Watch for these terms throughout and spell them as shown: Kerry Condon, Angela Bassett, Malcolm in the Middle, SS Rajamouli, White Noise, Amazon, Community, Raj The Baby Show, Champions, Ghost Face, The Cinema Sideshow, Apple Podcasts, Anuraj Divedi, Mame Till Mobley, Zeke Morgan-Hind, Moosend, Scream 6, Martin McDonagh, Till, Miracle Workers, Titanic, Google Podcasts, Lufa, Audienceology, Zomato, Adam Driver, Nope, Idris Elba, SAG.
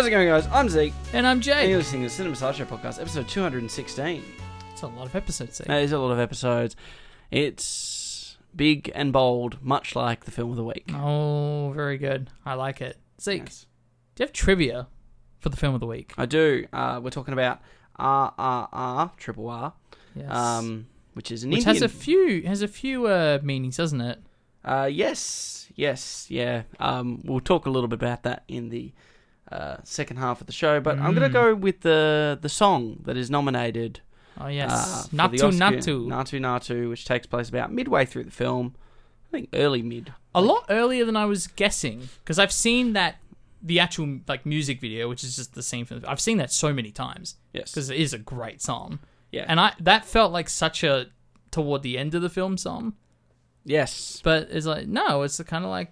How's it going, guys? I'm Zeke. And I'm Jake. And you're listening to the Cinema Sideshow Podcast, episode 216. It's a lot of episodes, Zeke. That is a lot of episodes. It's big and bold, much like the film of the week. Oh, very good. I like it. Zeke, yes. Do you have trivia for the film of the week? I do. We're talking about RRR, triple R, yes. Which is an Indian. Which has a few meanings, doesn't it? Yes, yeah. We'll talk a little bit about that in the second half of the show, but I'm going to go with the song that is nominated. Oh, yes. Natu Natu. Natu Natu, which takes place about midway through the film. I think early mid. A lot earlier than I was guessing, because I've seen that, the actual music video, which is just the same film. I've seen that so many times. Yes. Because it is a great song. Yeah. And that felt like such a toward the end of the film song. Yes. But it's it's kind of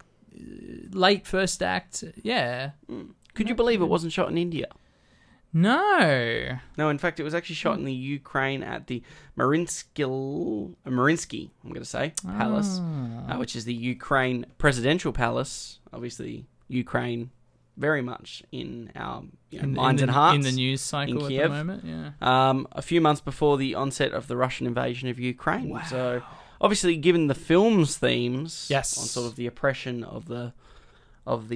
late first act. Yeah. Mm. Could you believe it wasn't shot in India? No. No, in fact, it was actually shot in the Ukraine at the Mariinsky, I'm going to say, palace, which is the Ukraine presidential palace. Obviously, Ukraine very much in our minds and hearts. In the news cycle at the moment, yeah. A few months before the onset of the Russian invasion of Ukraine. Wow. So, obviously, given the film's themes on sort of the oppression of the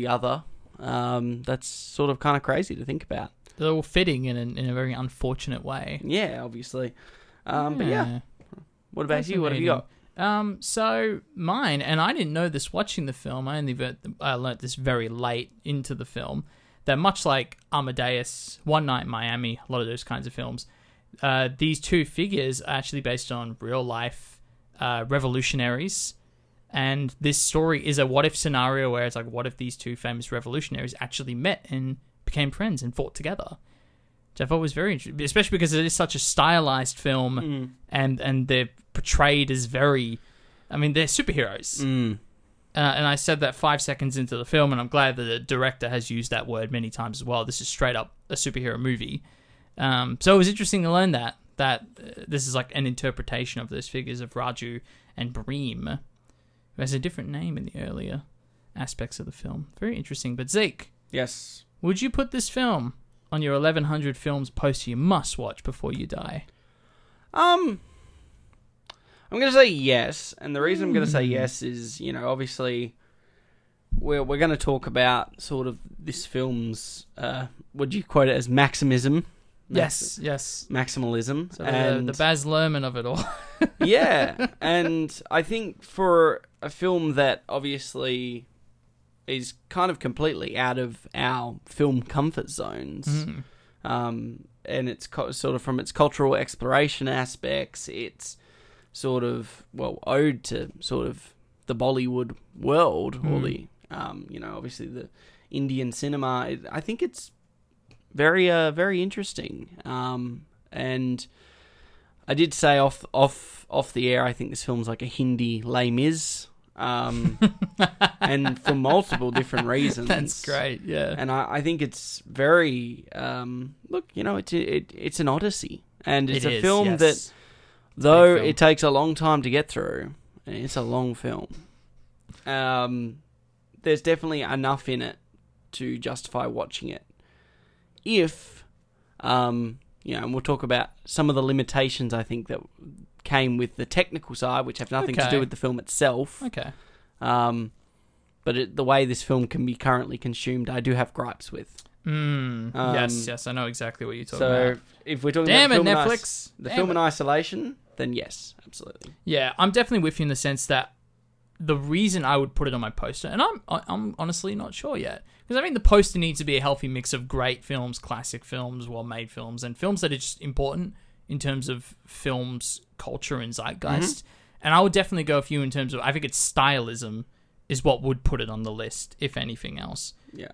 other, that's sort of kind of crazy to think about. They're all fitting in a very unfortunate way. Yeah, obviously. But yeah, what about you? What have you got? So mine, and I didn't know this watching the film. I only learnt this very late into the film. That much like Amadeus, One Night in Miami, a lot of those kinds of films, these two figures are actually based on real life revolutionaries. And this story is a what-if scenario where it's what if these two famous revolutionaries actually met and became friends and fought together, which I thought was very interesting, especially because it is such a stylized film and they're portrayed as very... I mean, they're superheroes. Mm. And I said that 5 seconds into the film, and I'm glad that the director has used that word many times as well. This is straight up a superhero movie. So it was interesting to learn that this is an interpretation of those figures of Raju and Bheem, who has a different name in the earlier aspects of the film. Very interesting. But Zeke. Yes. Would you put this film on your 1100 films poster you must watch before you die? I'm going to say yes, and the reason I'm going to say yes is, obviously we're going to talk about sort of this film's would you quote it as maximism? Yes. Maximalism. So and the Baz Luhrmann of it all. Yeah, and I think for a film that obviously is kind of completely out of our film comfort zones. Mm-hmm. And it's sort of from its cultural exploration aspects, it's sort of, ode to sort of the Bollywood world or the, obviously the Indian cinema. I think it's very, very interesting. And I did say off the air, I think this film's like a Hindi Les Mis. And for multiple different reasons. That's great, yeah. And I think it's very it's an odyssey, and it's a film that, though it takes a long time to get through, and it's a long film. There's definitely enough in it to justify watching it. If and we'll talk about some of the limitations I think that came with the technical side, which have nothing to do with the film itself. Okay. But the way this film can be currently consumed, I do have gripes with. Yes, I know exactly what you're talking about. So, if we're talking about Netflix, the film in isolation, then yes, absolutely. Yeah, I'm definitely with you in the sense that the reason I would put it on my poster, and I'm honestly not sure yet, because I think the poster needs to be a healthy mix of great films, classic films, well-made films, and films that are just important in terms of films, culture, and zeitgeist. Mm-hmm. And I would definitely go with you in terms of, I think it's stylism is what would put it on the list, if anything else. Yeah.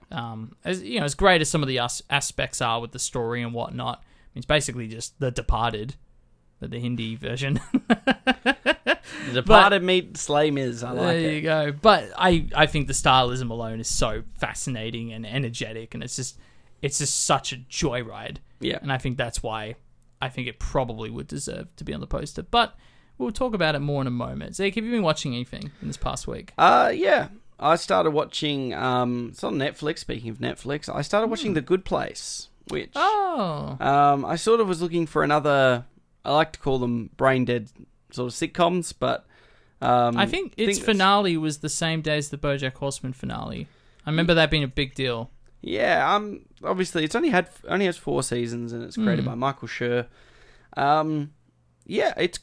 As great as some of the aspects are with the story and whatnot, it's basically just The Departed, but the Hindi version. The Departed meets Les Mis. I like it. There you go. But I think the stylism alone is so fascinating and energetic, and it's just such a joyride. Yeah. And I think that's why I think it probably would deserve to be on the poster, but we'll talk about it more in a moment. Zeke, have you been watching anything in this past week? Yeah. I started watching, it's on Netflix, speaking of Netflix, I started watching The Good Place, which I sort of was looking for another, I like to call them brain-dead sort of sitcoms, but... I think its finale was the same day as the BoJack Horseman finale. I remember that being a big deal. Yeah, obviously it's only has 4 seasons, and it's created by Michael Schur. Yeah, it's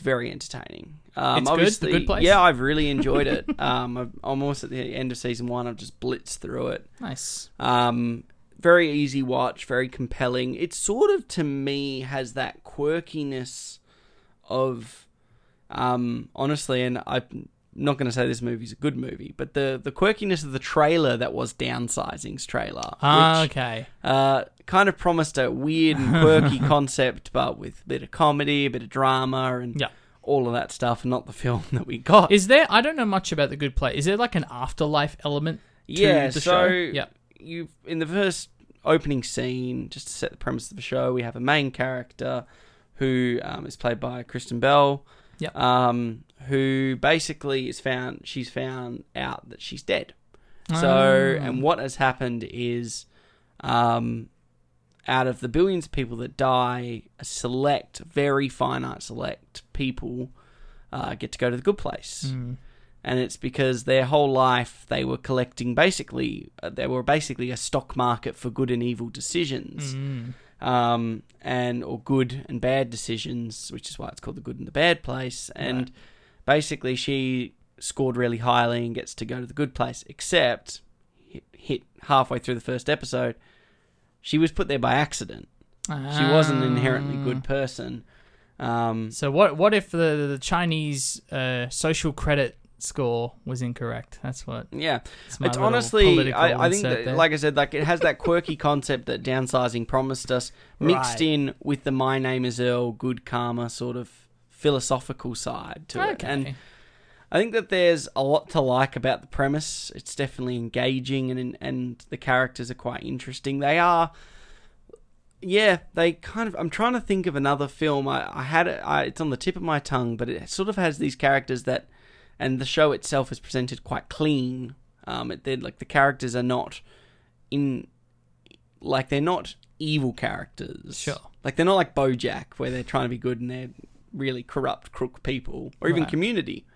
very entertaining. It's obviously good, The Good Place. Yeah, I've really enjoyed it. I'm almost at the end of season 1. I've just blitzed through it. Nice. Very easy watch, very compelling. It sort of, to me, has that quirkiness of, honestly, and I'm not going to say this movie's a good movie, but the quirkiness of the trailer that was Downsizing's trailer. Kind of promised a weird and quirky concept, but with a bit of comedy, a bit of drama, and all of that stuff, and not the film that we got. Is there, I don't know much about The Good Place, is there like an afterlife element to the show? Yeah, so you, in the first opening scene, just to set the premise of the show, we have a main character who is played by Kristen Bell. Yep. Who basically she's found out that she's dead. And what has happened is, out of the billions of people that die, very finite select people get to go to the good place. And it's because their whole life they were collecting, basically a stock market for good and evil decisions. Or good and bad decisions, which is why it's called The Good and the Bad Place. And basically she scored really highly and gets to go to the good place, except hit halfway through the first episode, she was put there by accident. She wasn't an inherently good person. So what if the Chinese social credit score was incorrect? That's what. Yeah, it's honestly. I think, that, like I said, like it has that quirky concept that Downsizing promised us, mixed in with the "My Name Is Earl" good karma sort of philosophical side to it. And I think that there's a lot to like about the premise. It's definitely engaging, and the characters are quite interesting. They are. Yeah, they kind of... I'm trying to think of another film. It's on the tip of my tongue, but it sort of has these characters that. And the show itself is presented quite clean. The characters are not they're not evil characters. Sure. Like, they're not like BoJack, where they're trying to be good and they're really corrupt, crook people. Or even Community.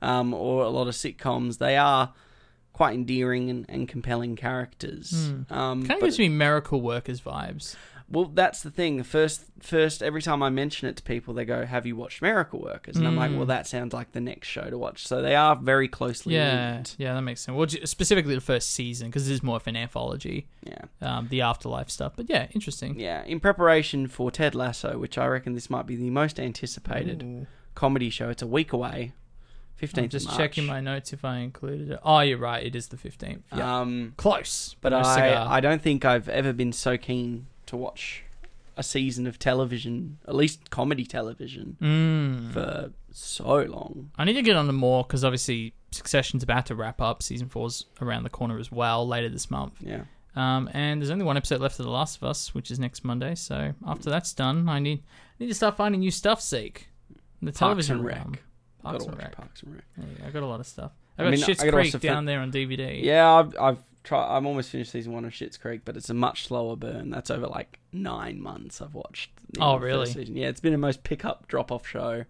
Or a lot of sitcoms. They are quite endearing and compelling characters. Kind of gives me Miracle Workers vibes. Well, that's the thing. The first, every time I mention it to people, they go, "Have you watched Miracle Workers?" And I'm like, "Well, that sounds like the next show to watch." So they are very closely linked. Yeah, that makes sense. Well, specifically the first season, because this is more of an anthology. Yeah, the afterlife stuff. But yeah, interesting. Yeah, in preparation for Ted Lasso, which I reckon this might be the most anticipated comedy show. It's a week away, 15th. I'm just checking my notes if I included it. Oh, you're right. It is the 15th. Yeah. Close, but I don't think I've ever been so keen to watch a season of television, at least comedy television, for so long. I need to get on to more, because obviously Succession's about to wrap up. Season 4's around the corner as well, later this month. Yeah. And there's only one episode left of The Last of Us, which is next Monday. So after that's done, I need to start finding new stuff, Zeke. The television realm. Parks and Rec. Yeah, I've got a lot of stuff. I've got Schitt's Creek down there on DVD. Yeah, I'm almost finished season 1 of Schitt's Creek, but it's a much slower burn. That's over like 9 months I've watched. Oh, really? Season. Yeah, it's been a most pick-up, drop-off show.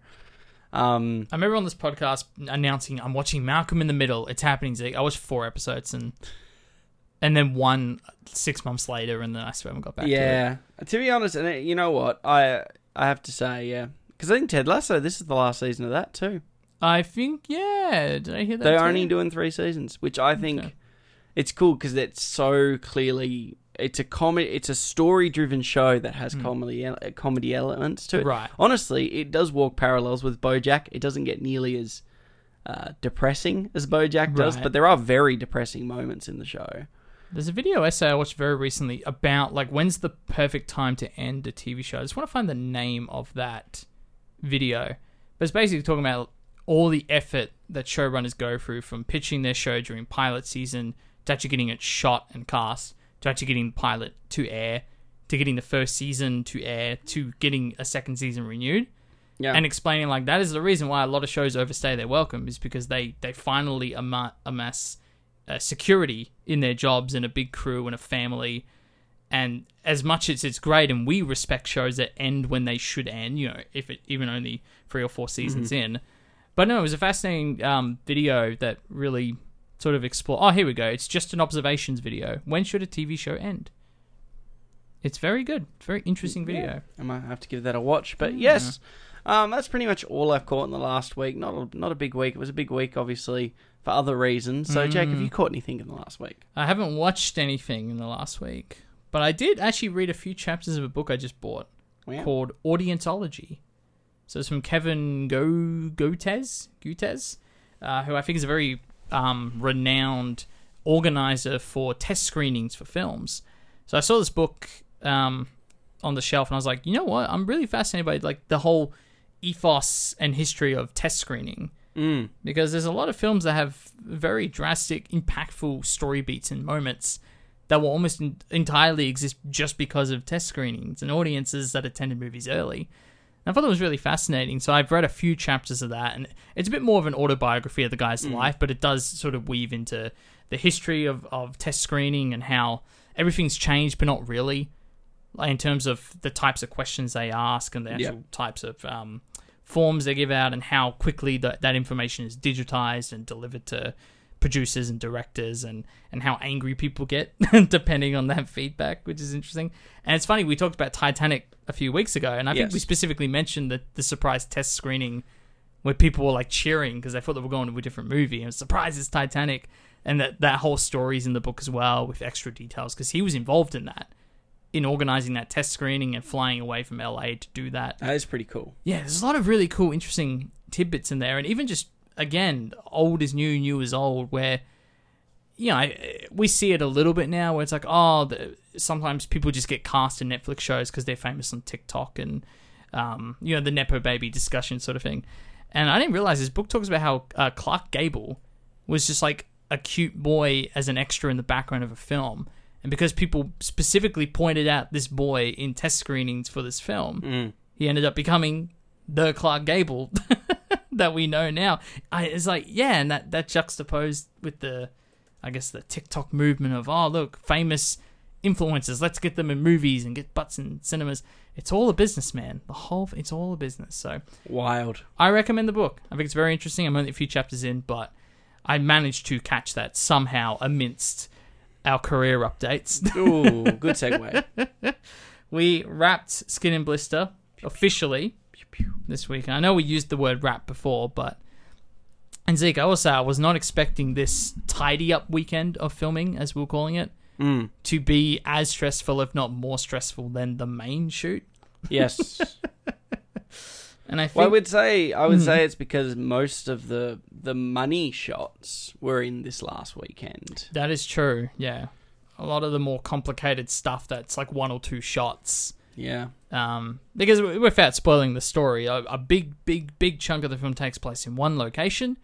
I remember on this podcast announcing, "I'm watching Malcolm in the Middle. It's happening, Zeke." I watched 4 episodes and then one 6 months later, and then I still haven't got back to it. Yeah. To be honest, and you know what? I have to say, yeah. Because I think Ted Lasso, this is the last season of that too. I think, yeah. Did I hear that? They're only doing 3 seasons, which I think... Okay. It's cool because it's so clearly it's a story-driven show that has comedy elements to it. Right. Honestly, it does walk parallels with BoJack. It doesn't get nearly as depressing as BoJack does, but there are very depressing moments in the show. There's a video essay I watched very recently about like when's the perfect time to end a TV show. I just want to find the name of that video, but it's basically talking about all the effort that showrunners go through, from pitching their show during pilot season, to actually getting it shot and cast, to actually getting the pilot to air, to getting the first season to air, to getting a second season renewed. Yeah. And explaining, like, that is the reason why a lot of shows overstay their welcome, is because they finally amass security in their jobs and a big crew and a family. And as much as it's great and we respect shows that end when they should end, you know, if it even only 3 or 4 seasons in. But no, it was a fascinating video that really sort of explored... Oh, here we go. It's just an observations video. When should a TV show end? It's very good. Very interesting video. Yeah. I might have to give that a watch. But yes, that's pretty much all I've caught in the last week. Not a big week. It was a big week, obviously, for other reasons. So, Jake, have you caught anything in the last week? I haven't watched anything in the last week. But I did actually read a few chapters of a book I just bought called Audienceology. So it's from Kevin Gutez, who I think is a very renowned organizer for test screenings for films. So I saw this book on the shelf, and I was like, you know what? I'm really fascinated by like the whole ethos and history of test screening, because there's a lot of films that have very drastic, impactful story beats and moments that will almost entirely exist just because of test screenings and audiences that attended movies early. And I thought it was really fascinating. So I've read a few chapters of that, and it's a bit more of an autobiography of the guy's life, but it does sort of weave into the history of test screening and how everything's changed, but not really, like in terms of the types of questions they ask and the actual types of forms they give out, and how quickly that information is digitized and delivered to producers and directors, and how angry people get depending on that feedback, which is interesting. And it's funny, we talked about Titanic a few weeks ago, and I think we specifically mentioned that the surprise test screening where people were like cheering because they thought they were going to a different movie, and surprise, it's Titanic. And that whole story's in the book as well, with extra details, because he was involved in that, in organizing that test screening and flying away from LA to do that. That is pretty cool. Yeah, there's a lot of really cool, interesting tidbits in there, and even just, again, old is new, new is old, where, you know, we see it a little bit now where it's like, oh, sometimes people just get cast in Netflix shows because they're famous on TikTok and, you know, the Nepo baby discussion sort of thing. And I didn't realize this book talks about how Clark Gable was just like a cute boy as an extra in the background of a film. And because people specifically pointed out this boy in test screenings for this film, he ended up becoming the Clark Gable that we know now. It's like, yeah, and that juxtaposed with the, I guess, the TikTok movement of, oh, look, famous influencers, let's get them in movies and get butts in cinemas. It's all a business, man. It's all a business. So wild. I recommend the book. I think it's very interesting. I'm only a few chapters in, but I managed to catch that somehow amidst our career updates. Ooh, good segue. We wrapped Skin and Blister officially this week. I know we used the word wrap before, but... And Zeke, I will say I was not expecting this tidy-up weekend of filming, as we're calling it, to be as stressful, if not more stressful, than the main shoot. Yes. And I think... Well, I would say it's because most of the money shots were in this last weekend. That is true, yeah. A lot of the more complicated stuff that's like 1 or 2 shots... Yeah. Because without spoiling the story, a big chunk of the film takes place in one location,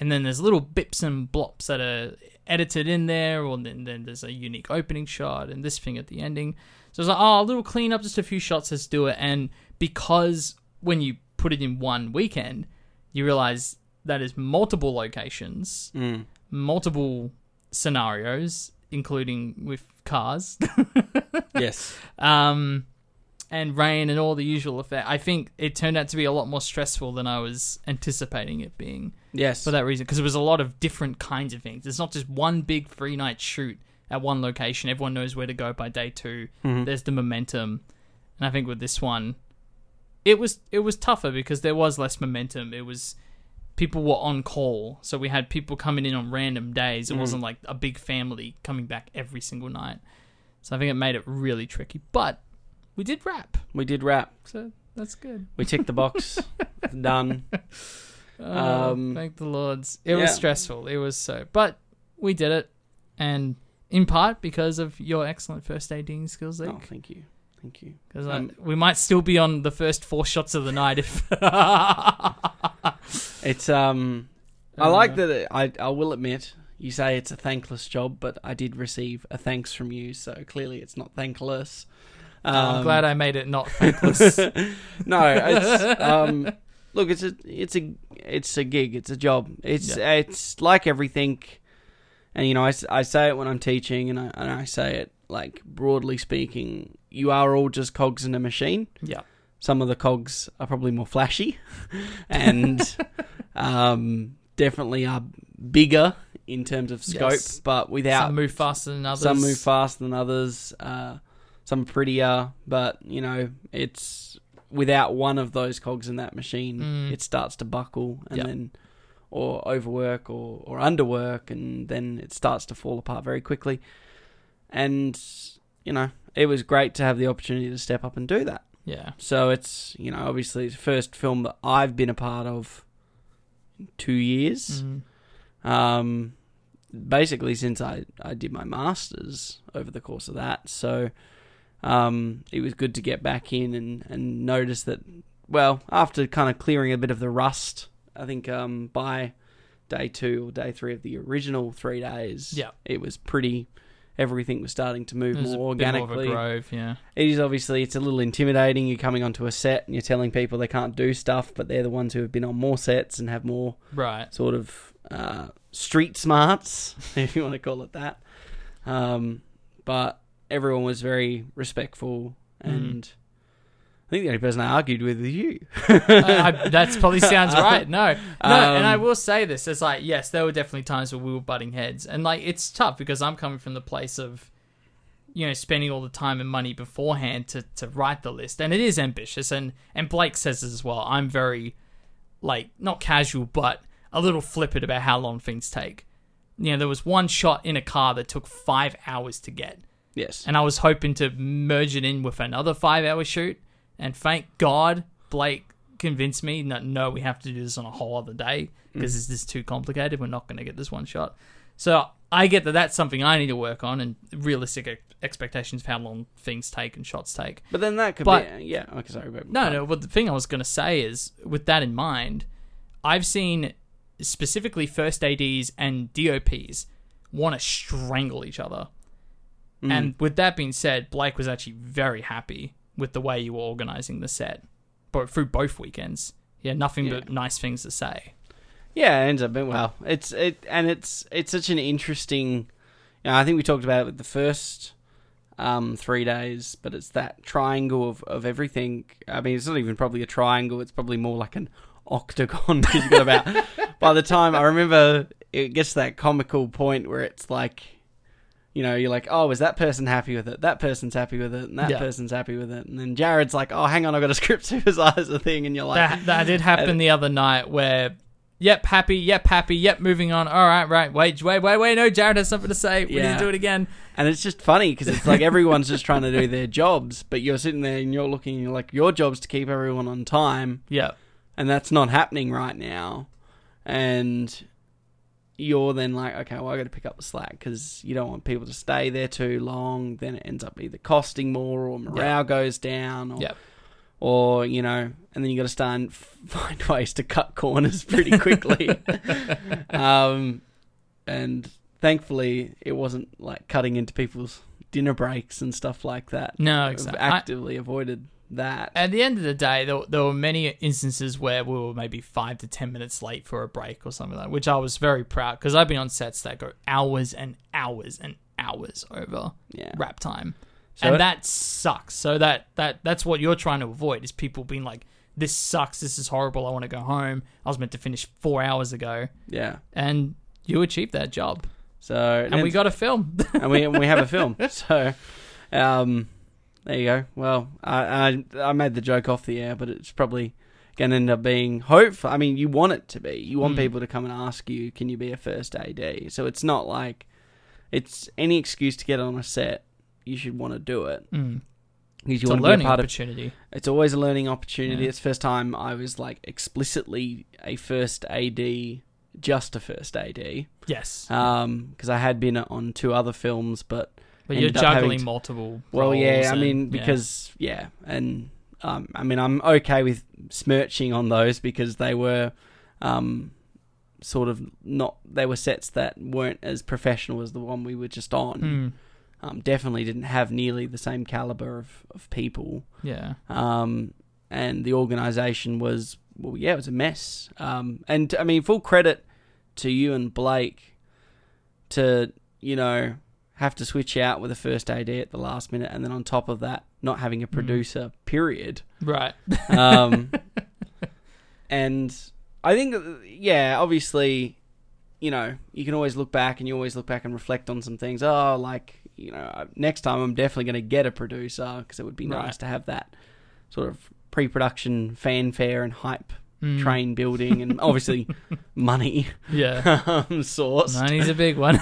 and then there's little bips and blops that are edited in there, or then there's a unique opening shot and this thing at the ending. So it's like, oh, a little clean up, just a few shots, let's do it. And because when you put it in one weekend, you realize that is multiple locations, multiple scenarios, including with cars. Yes. And rain and all the usual effect. I think it turned out to be a lot more stressful than I was anticipating it being. Yes. For that reason. Because it was a lot of different kinds of things. It's not just one big 3-night shoot at one location. Everyone knows where to go by day 2. There's the momentum. And I think with this one, it was tougher because there was less momentum. It was... People were on call. So we had people coming in on random days. It wasn't like a big family coming back every single night. So I think it made it really tricky. But... We did wrap. So that's good. We ticked the box. Done. Thank the Lords. It was stressful. It was so. But we did it. And in part because of your excellent first aiding skills, Zeke. Oh, thank you. Thank you. Because we might still be on the first 4 shots of the night. If it's... I like that. I will admit... You say it's a thankless job, but I did receive a thanks from you, so clearly it's not thankless. I'm glad I made it not thankless. No, it's look, it's a gig, it's a job. It's like everything, and you know, I say it when I'm teaching, and I say it like broadly speaking, you are all just cogs in a machine. Yeah. Some of the cogs are probably more flashy, and definitely are bigger in terms of scope. Yes. But without, some move faster than others. Some prettier, but you know, it's without one of those cogs in that machine, it starts to buckle, and then or overwork or underwork, and then it starts to fall apart very quickly. And you know, it was great to have the opportunity to step up and do that. Yeah. So it's, you know, obviously it's the first film that I've been a part of in 2 years. Basically since I did my masters over the course of that. So it was good to get back in and notice that, well, after kind of clearing a bit of the rust, I think by day 2 or day 3 of the original 3 days, it was pretty... Everything was starting to move more organically. Bit more of a grove, yeah. It is obviously, it's a little intimidating. You're coming onto a set and you're telling people they can't do stuff, but they're the ones who have been on more sets and have more sort of street smarts, if you want to call it that. But everyone was very respectful, and I think the only person I argued with is you. That probably sounds right. No, and I will say this. It's like, yes, there were definitely times where we were butting heads. And, like, it's tough because I'm coming from the place of, you know, spending all the time and money beforehand to write the list. And it is ambitious. And Blake says this as well. I'm very, like, not casual, but a little flippant about how long things take. You know, there was one shot in a car that took 5 hours to get. Yes. And I was hoping to merge it in with another 5-hour shoot. And thank God Blake convinced me, no, we have to do this on a whole other day because this is too complicated. We're not going to get this one shot. So I get that that's something I need to work on, and realistic expectations of how long things take and shots take. But then that could be... Yeah, okay, sorry. No, but the thing I was going to say is, with that in mind, I've seen specifically first ADs and DOPs want to strangle each other. And with that being said, Blake was actually very happy with the way you were organising the set, but through both weekends, but nice things to say. Yeah, it ends up being well. It's such an interesting. You know, I think we talked about it with the first 3 days, but it's that triangle of everything. I mean, it's not even probably a triangle. It's probably more like an octagon. Because you got about by the time I remember, it gets to that comical point where it's like, you know, you're like, oh, is that person happy with it? That person's happy with it, and that person's happy with it. And then Jared's like, oh, hang on, I've got a script supervisor thing. And you're like... That did happen the other night where, yep, happy, moving on. All right, wait, no, Jared has something to say. We need to do it again. And it's just funny because it's like everyone's just trying to do their jobs, but you're sitting there and you're looking and you're like, your job's to keep everyone on time. Yeah. And that's not happening right now. And... you're then like, okay, well, I got to pick up the slack because you don't want people to stay there too long. Then it ends up either costing more or morale goes down or, you know, and then you got to start and find ways to cut corners pretty quickly. And thankfully it wasn't like cutting into people's dinner breaks and stuff like that. No, exactly. I've actively avoided that. At the end of the day, there were many instances where we were maybe 5 to 10 minutes late for a break or something like that, which I was very proud, because I've been on sets that go hours and hours and hours over wrap time, so that sucks. So that's what you're trying to avoid, is people being like, "This sucks. This is horrible. I want to go home. I was meant to finish 4 hours ago." Yeah, and you achieved that job. So and we got a film, and we have a film. So, there you go. Well, I made the joke off the air, but it's probably going to end up being hopeful. I mean, you want it to be. You want people to come and ask you, can you be a first AD? So it's not like it's any excuse to get on a set. You should want to do it. It's a learning opportunity. It's always a learning opportunity. Yeah. It's the first time I was like explicitly a first AD, just a first AD. Yes. Because I had been on 2 other films, but you're juggling multiple roles. Well, yeah, I mean, because, and I mean, I'm okay with smirching on those because they were sort of not, they were sets that weren't as professional as the one we were just on. Definitely didn't have nearly the same caliber of people. Yeah. And the organisation was, well, yeah, it was a mess. And, I mean, full credit to you and Blake to, you know, have to switch out with the first AD at the last minute, and then on top of that, not having a producer, period. Right. And I think, yeah, obviously, you know, you can always look back and reflect on some things. Oh, like, you know, next time I'm definitely going to get a producer, because it would be nice to have that sort of pre-production fanfare and hype train building, and obviously money. Yeah. Sourced. Money's a big one.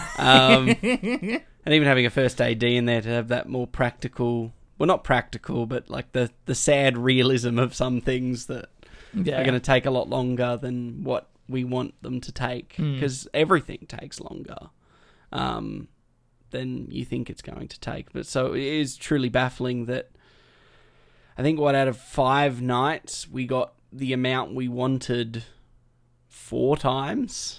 And even having a first AD in there to have that more practical, well, not practical, but like the sad realism of some things that are going to take a lot longer than what we want them to take, because everything takes longer than you think it's going to take. But so it is truly baffling that I think out of 5 nights we got the amount we wanted 4 times.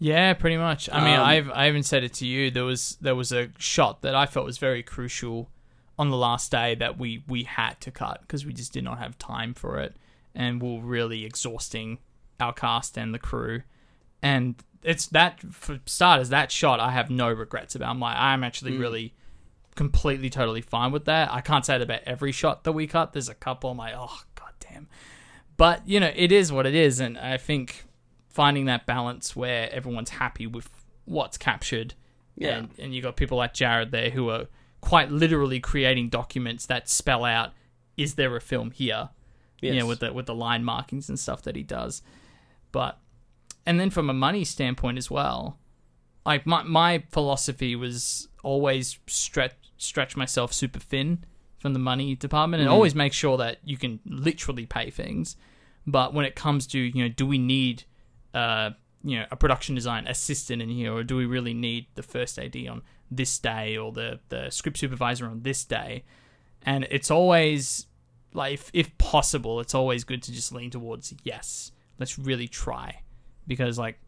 Yeah, pretty much. I mean, I even said it to you. There was a shot that I felt was very crucial on the last day that we had to cut because we just did not have time for it, and we were really exhausting our cast and the crew. And it's that, for starters, that shot I have no regrets about. I'm actually really completely, totally fine with that. I can't say it about every shot that we cut. There's a couple I'm like, oh, goddamn. But, you know, it is what it is. And I think finding that balance where everyone's happy with what's captured. Yeah. And you got people like Jared there who are quite literally creating documents that spell out, is there a film here? Yes. You know, with the line markings and stuff that he does. But, and then from a money standpoint as well, like my philosophy was always stretch myself super thin from the money department, and always make sure that you can literally pay things. But when it comes to, you know, do we need, you know, a production design assistant in here, or do we really need the first AD on this day, or the script supervisor on this day? And it's always, like, if possible, it's always good to just lean towards yes. Let's really try, because like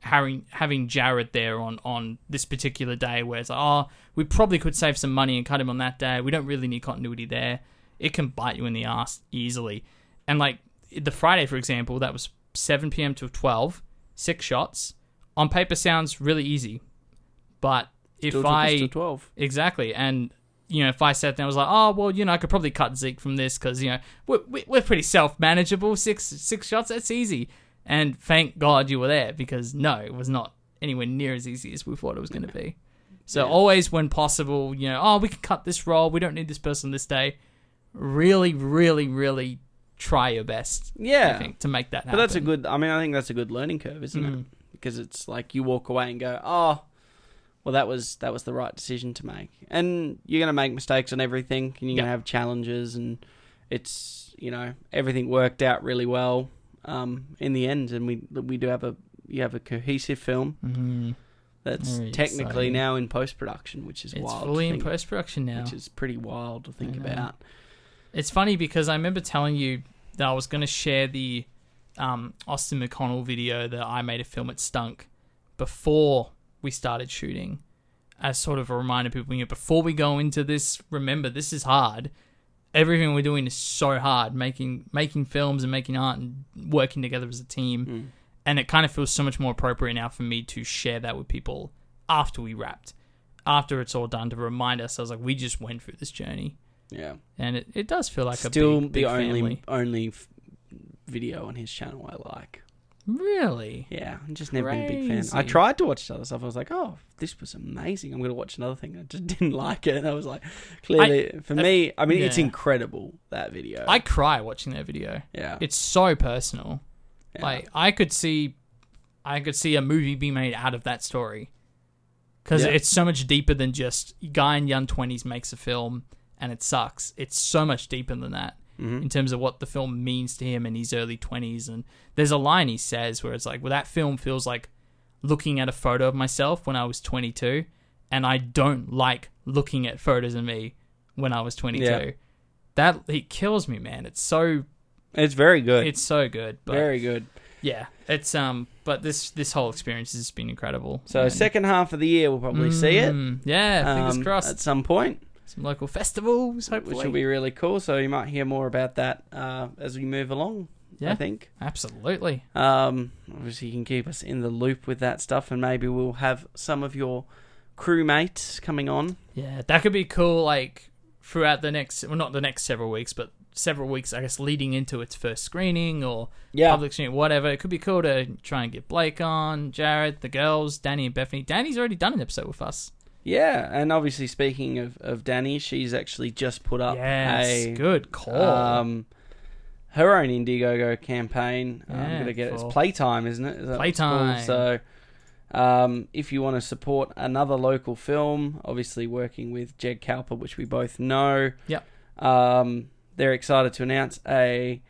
having Jared there on this particular day where it's like, oh, we probably could save some money and cut him on that day. We don't really need continuity there. It can bite you in the ass easily. And like the Friday, for example, that was 7 p.m. to 12, 6 shots. On paper sounds really easy, but if still I... to 12. Exactly. And, you know, if I sat there and was like, oh, well, you know, I could probably cut Zeke from this because, you know, we're pretty self-manageable. Six shots, that's easy. And thank God you were there, because, no, it was not anywhere near as easy as we thought it was going to be. So always when possible, you know, oh, we can cut this role. We don't need this person this day. Really, really, really try your best, I think, to make that happen. But that's a good... I mean, I think that's a good learning curve, isn't it? Because it's like you walk away and go, oh... well, that was the right decision to make. And you're going to make mistakes on everything, and you're going to have challenges, and it's, you know, everything worked out really well in the end, and we do have a cohesive film that's very technically exciting. Now in post-production, which is wild. It's fully in post-production now. Which is pretty wild to think about. It's funny because I remember telling you that I was going to share the Austin McConnell video that I made a film at Stunk before... we started shooting, as sort of a reminder to people, you know, before we go into this, remember, this is hard. Everything we're doing is so hard, making films and making art and working together as a team. And it kind of feels so much more appropriate now for me to share that with people after we wrapped, after it's all done, to remind ourselves, like, we just went through this journey. Yeah. And it does feel like still a big the family. only video on his channel I like. Really? Yeah, I've just never been a big fan. I tried to watch other stuff. I was like, oh, this was amazing. I'm going to watch another thing. I just didn't like it. And I was like, clearly, for me, it's incredible, that video. I cry watching that video. Yeah. It's so personal. Yeah. Like, I could see a movie be made out of that story. Because it's so much deeper than just guy in young 20s makes a film and it sucks. It's so much deeper than that. In terms of what the film means to him in his early 20s. And there's a line he says where it's like, well, that film feels like looking at a photo of myself when I was 22, and I don't like looking at photos of me when I was 22. Yeah. That, it kills me, man. It's so... It's very good. It's so good. But, very good. Yeah, it's but this whole experience has been incredible. So second half of the year we'll probably see it. Yeah, fingers crossed at some point. Some local festivals, hopefully, which will be really cool. So you might hear more about that as we move along. Yeah, I think absolutely. Obviously, you can keep us in the loop with that stuff, and maybe we'll have some of your crewmates coming on. Yeah, that could be cool. Like throughout the next, well, not the next several weeks, but several weeks, I guess, leading into its first screening or public screening, whatever. It could be cool to try and get Blake on, Jared, the girls, Danny and Bethany. Danny's already done an episode with us. Yeah, and obviously, speaking of Danny, she's actually just put up a good call. Her own Indiegogo campaign. I'm gonna get it. It's Playtime, isn't it? Is that Playtime. So, if you want to support another local film, obviously working with Jed Cowper, which we both know. Yep. They're excited to announce a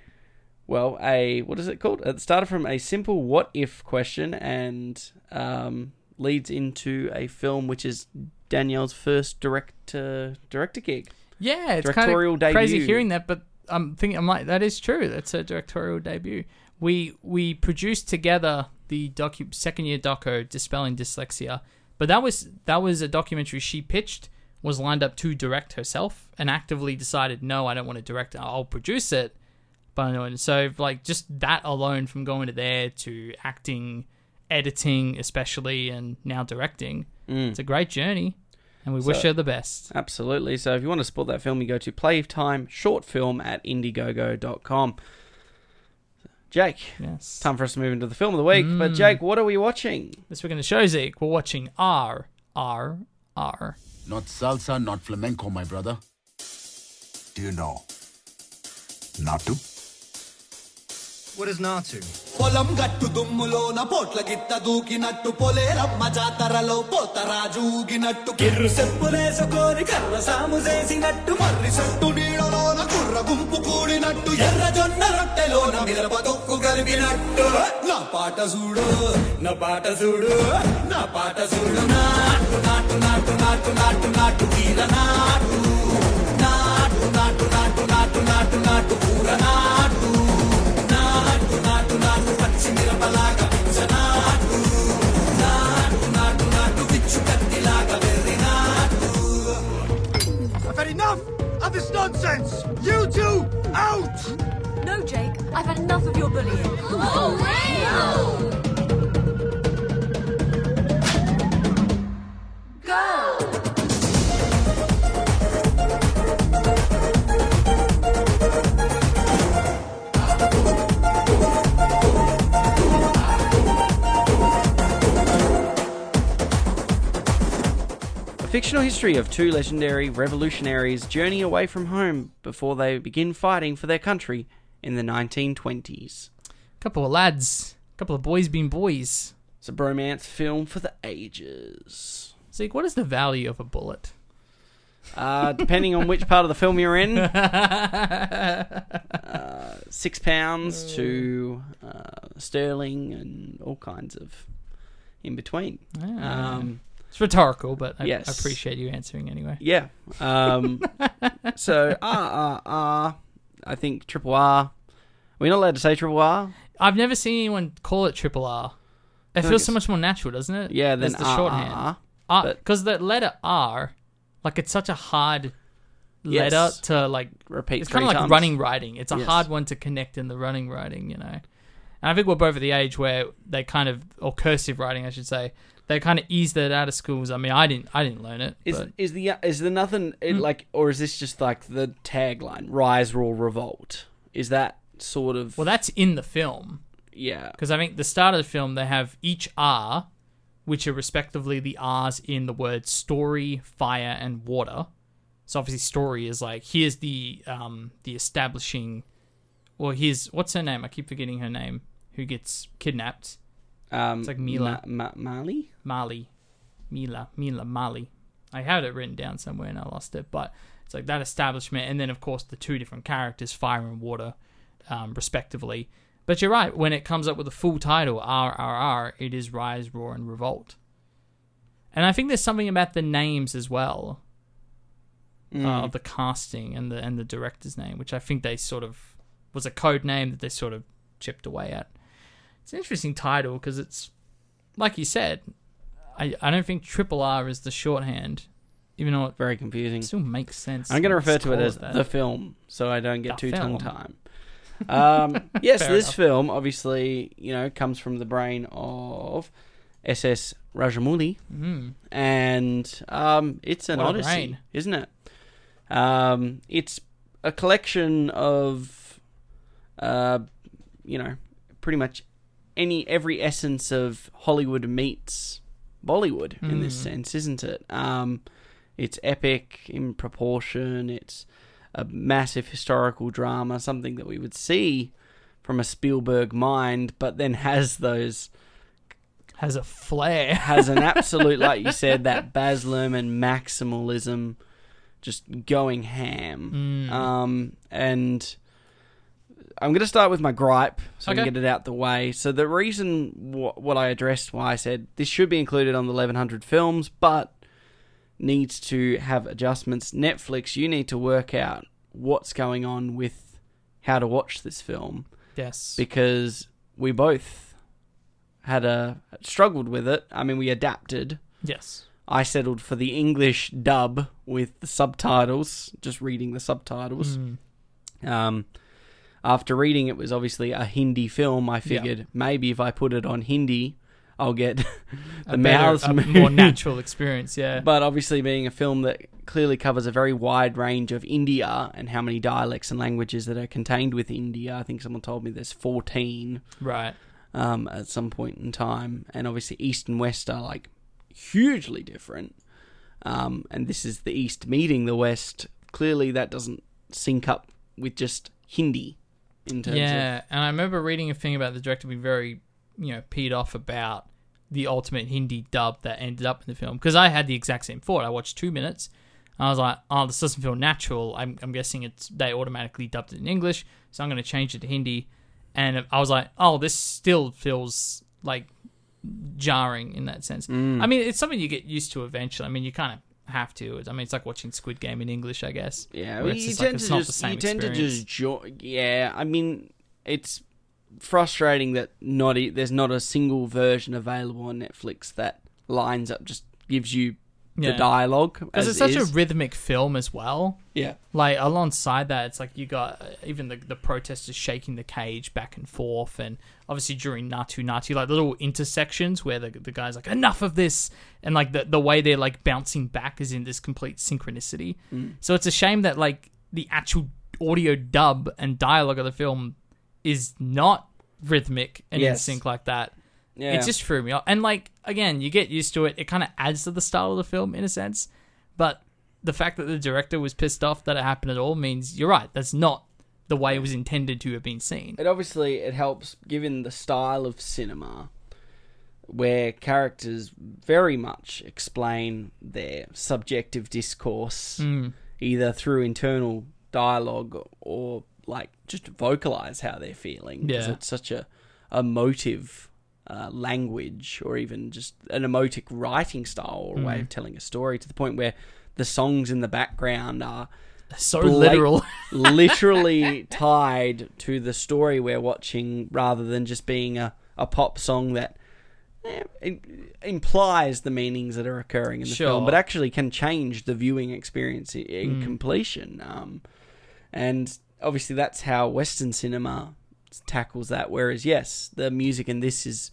what is it called? It started from a simple what if question and leads into a film, which is Danielle's first director gig. Yeah, it's directorial debut. Crazy hearing that, but I'm like that is true. That's her directorial debut. We produced together the second year doco, Dispelling Dyslexia, but that was a documentary she pitched, was lined up to direct herself, and actively decided, no, I don't want to direct it. I'll produce it, but I know. And so like just that alone, from going to there to acting, editing especially, and now directing, it's a great journey, and we wish her the best. Absolutely. So if you want to support that film, you go to playtimeshortfilm@indiegogo.com. Jake, yes, time for us to move into the film of the week. But Jake, what are we watching this week in the show, Zeke? We're watching RRR. Not salsa, not flamenco, my brother. Do you know Natu? What is Natu? I've had enough of this nonsense! You two, out! No, Jake, I've had enough of your bullying. Oh, hey! Go! Fictional history of two legendary revolutionaries journey away from home before they begin fighting for their country in the 1920s. Couple of lads, couple of boys being boys. It's a bromance film for the ages. Zeke, what is the value of a bullet? Depending on which part of the film you're in, £6 to sterling and all kinds of in between. It's rhetorical, but I appreciate you answering anyway. Yeah. So, RRR, I think triple R. We're not allowed to say triple R. I've never seen anyone call it triple R. It feels so much more natural, doesn't it? Yeah, than the shorthand. Because the letter R, like, it's such a hard letter to, like, repeat. It's kind of like running writing. It's a hard one to connect in the running writing, you know. And I think we're both at the age where they kind of, or cursive writing, I should say, they kind of ease that out of schools. I mean, I didn't learn it. Is there nothing like, or is this just like the tagline? Rise, rule, revolt. Is that sort of? Well, that's in the film. Yeah, because I think the start of the film they have each R, which are respectively the R's in the words story, fire, and water. So obviously, story is like here's the establishing. Well, here's what's her name? I keep forgetting her name. Who gets kidnapped? It's like Mila. Marley. Mila, Marley. I had it written down somewhere and I lost it, but it's like that establishment, and then of course the two different characters, fire and water, respectively. But you're right, when it comes up with a full title, RRR, it is Rise, Roar, and Revolt. And I think there's something about the names as well, of the casting and the director's name, which I think they sort of was a code name that they sort of chipped away at It's an interesting title because it's, like you said, I don't think triple R is the shorthand, even though it's very confusing. It still makes sense. I'm going to refer to it as the film, so I don't get too tongue tied. Yes, this film obviously, you know, comes from the brain of SS Rajamouli, and it's an odyssey, isn't it? It's a collection of, you know, pretty much every essence of Hollywood meets Bollywood in this sense, isn't it? It's epic in proportion. It's a massive historical drama, something that we would see from a Spielberg mind, but then has those... Has a flair. Has an absolute, like you said, that Baz Luhrmann maximalism, just going ham. And I'm going to start with my gripe, so we can get it out the way. So the reason what I addressed, why I said this should be included on the 1100 films, but needs to have adjustments. Netflix, you need to work out what's going on with how to watch this film. Yes. Because we both had struggled with it. I mean, we adapted. Yes. I settled for the English dub with the subtitles, just reading the subtitles. After reading, it was obviously a Hindi film. I figured maybe if I put it on Hindi, I'll get the mouths moving. A more natural experience, yeah. But obviously being a film that clearly covers a very wide range of India and how many dialects and languages that are contained with India. I think someone told me there's 14. Right. At some point in time. And obviously East and West are like hugely different. And this is the East meeting the West. Clearly that doesn't sync up with just Hindi in terms of... Yeah, and I remember reading a thing about the director being very, you know, peed off about the ultimate Hindi dub that ended up in the film. Because I had the exact same thought. I watched 2 minutes and I was like, oh, this doesn't feel natural. I'm guessing they automatically dubbed it in English, so I'm going to change it to Hindi. And I was like, oh, this still feels, like, jarring in that sense. I mean, it's something you get used to eventually. I mean, you kind of have to. I mean, it's like watching Squid Game in English, I guess. Yeah, well, Yeah, I mean, it's frustrating that there's not a single version available on Netflix that lines up, just gives you the dialogue. Because it's such a rhythmic film as well. Yeah. Like, alongside that, it's like you got even the protesters shaking the cage back and forth, and obviously during Natu Natu, like, the little intersections where the guy's like, enough of this! And, like, the way they're, like, bouncing back is in this complete synchronicity. So it's a shame that, like, the actual audio dub and dialogue of the film is not rhythmic and in sync like that. Yeah. It just threw me off. And, like, again, you get used to it. It kind of adds to the style of the film, in a sense. But the fact that the director was pissed off that it happened at all means, you're right, that's not the way it was intended to have been seen. And obviously, it helps, given the style of cinema, where characters very much explain their subjective discourse, either through internal dialogue or, like, just vocalise how they're feeling. Because it's such a emotive... language, or even just an emotic writing style or way of telling a story, to the point where the songs in the background are so literally tied to the story we're watching, rather than just being a pop song that implies the meanings that are occurring in the film, but actually can change the viewing experience in completion. And obviously that's how Western cinema tackles that, whereas the music in this is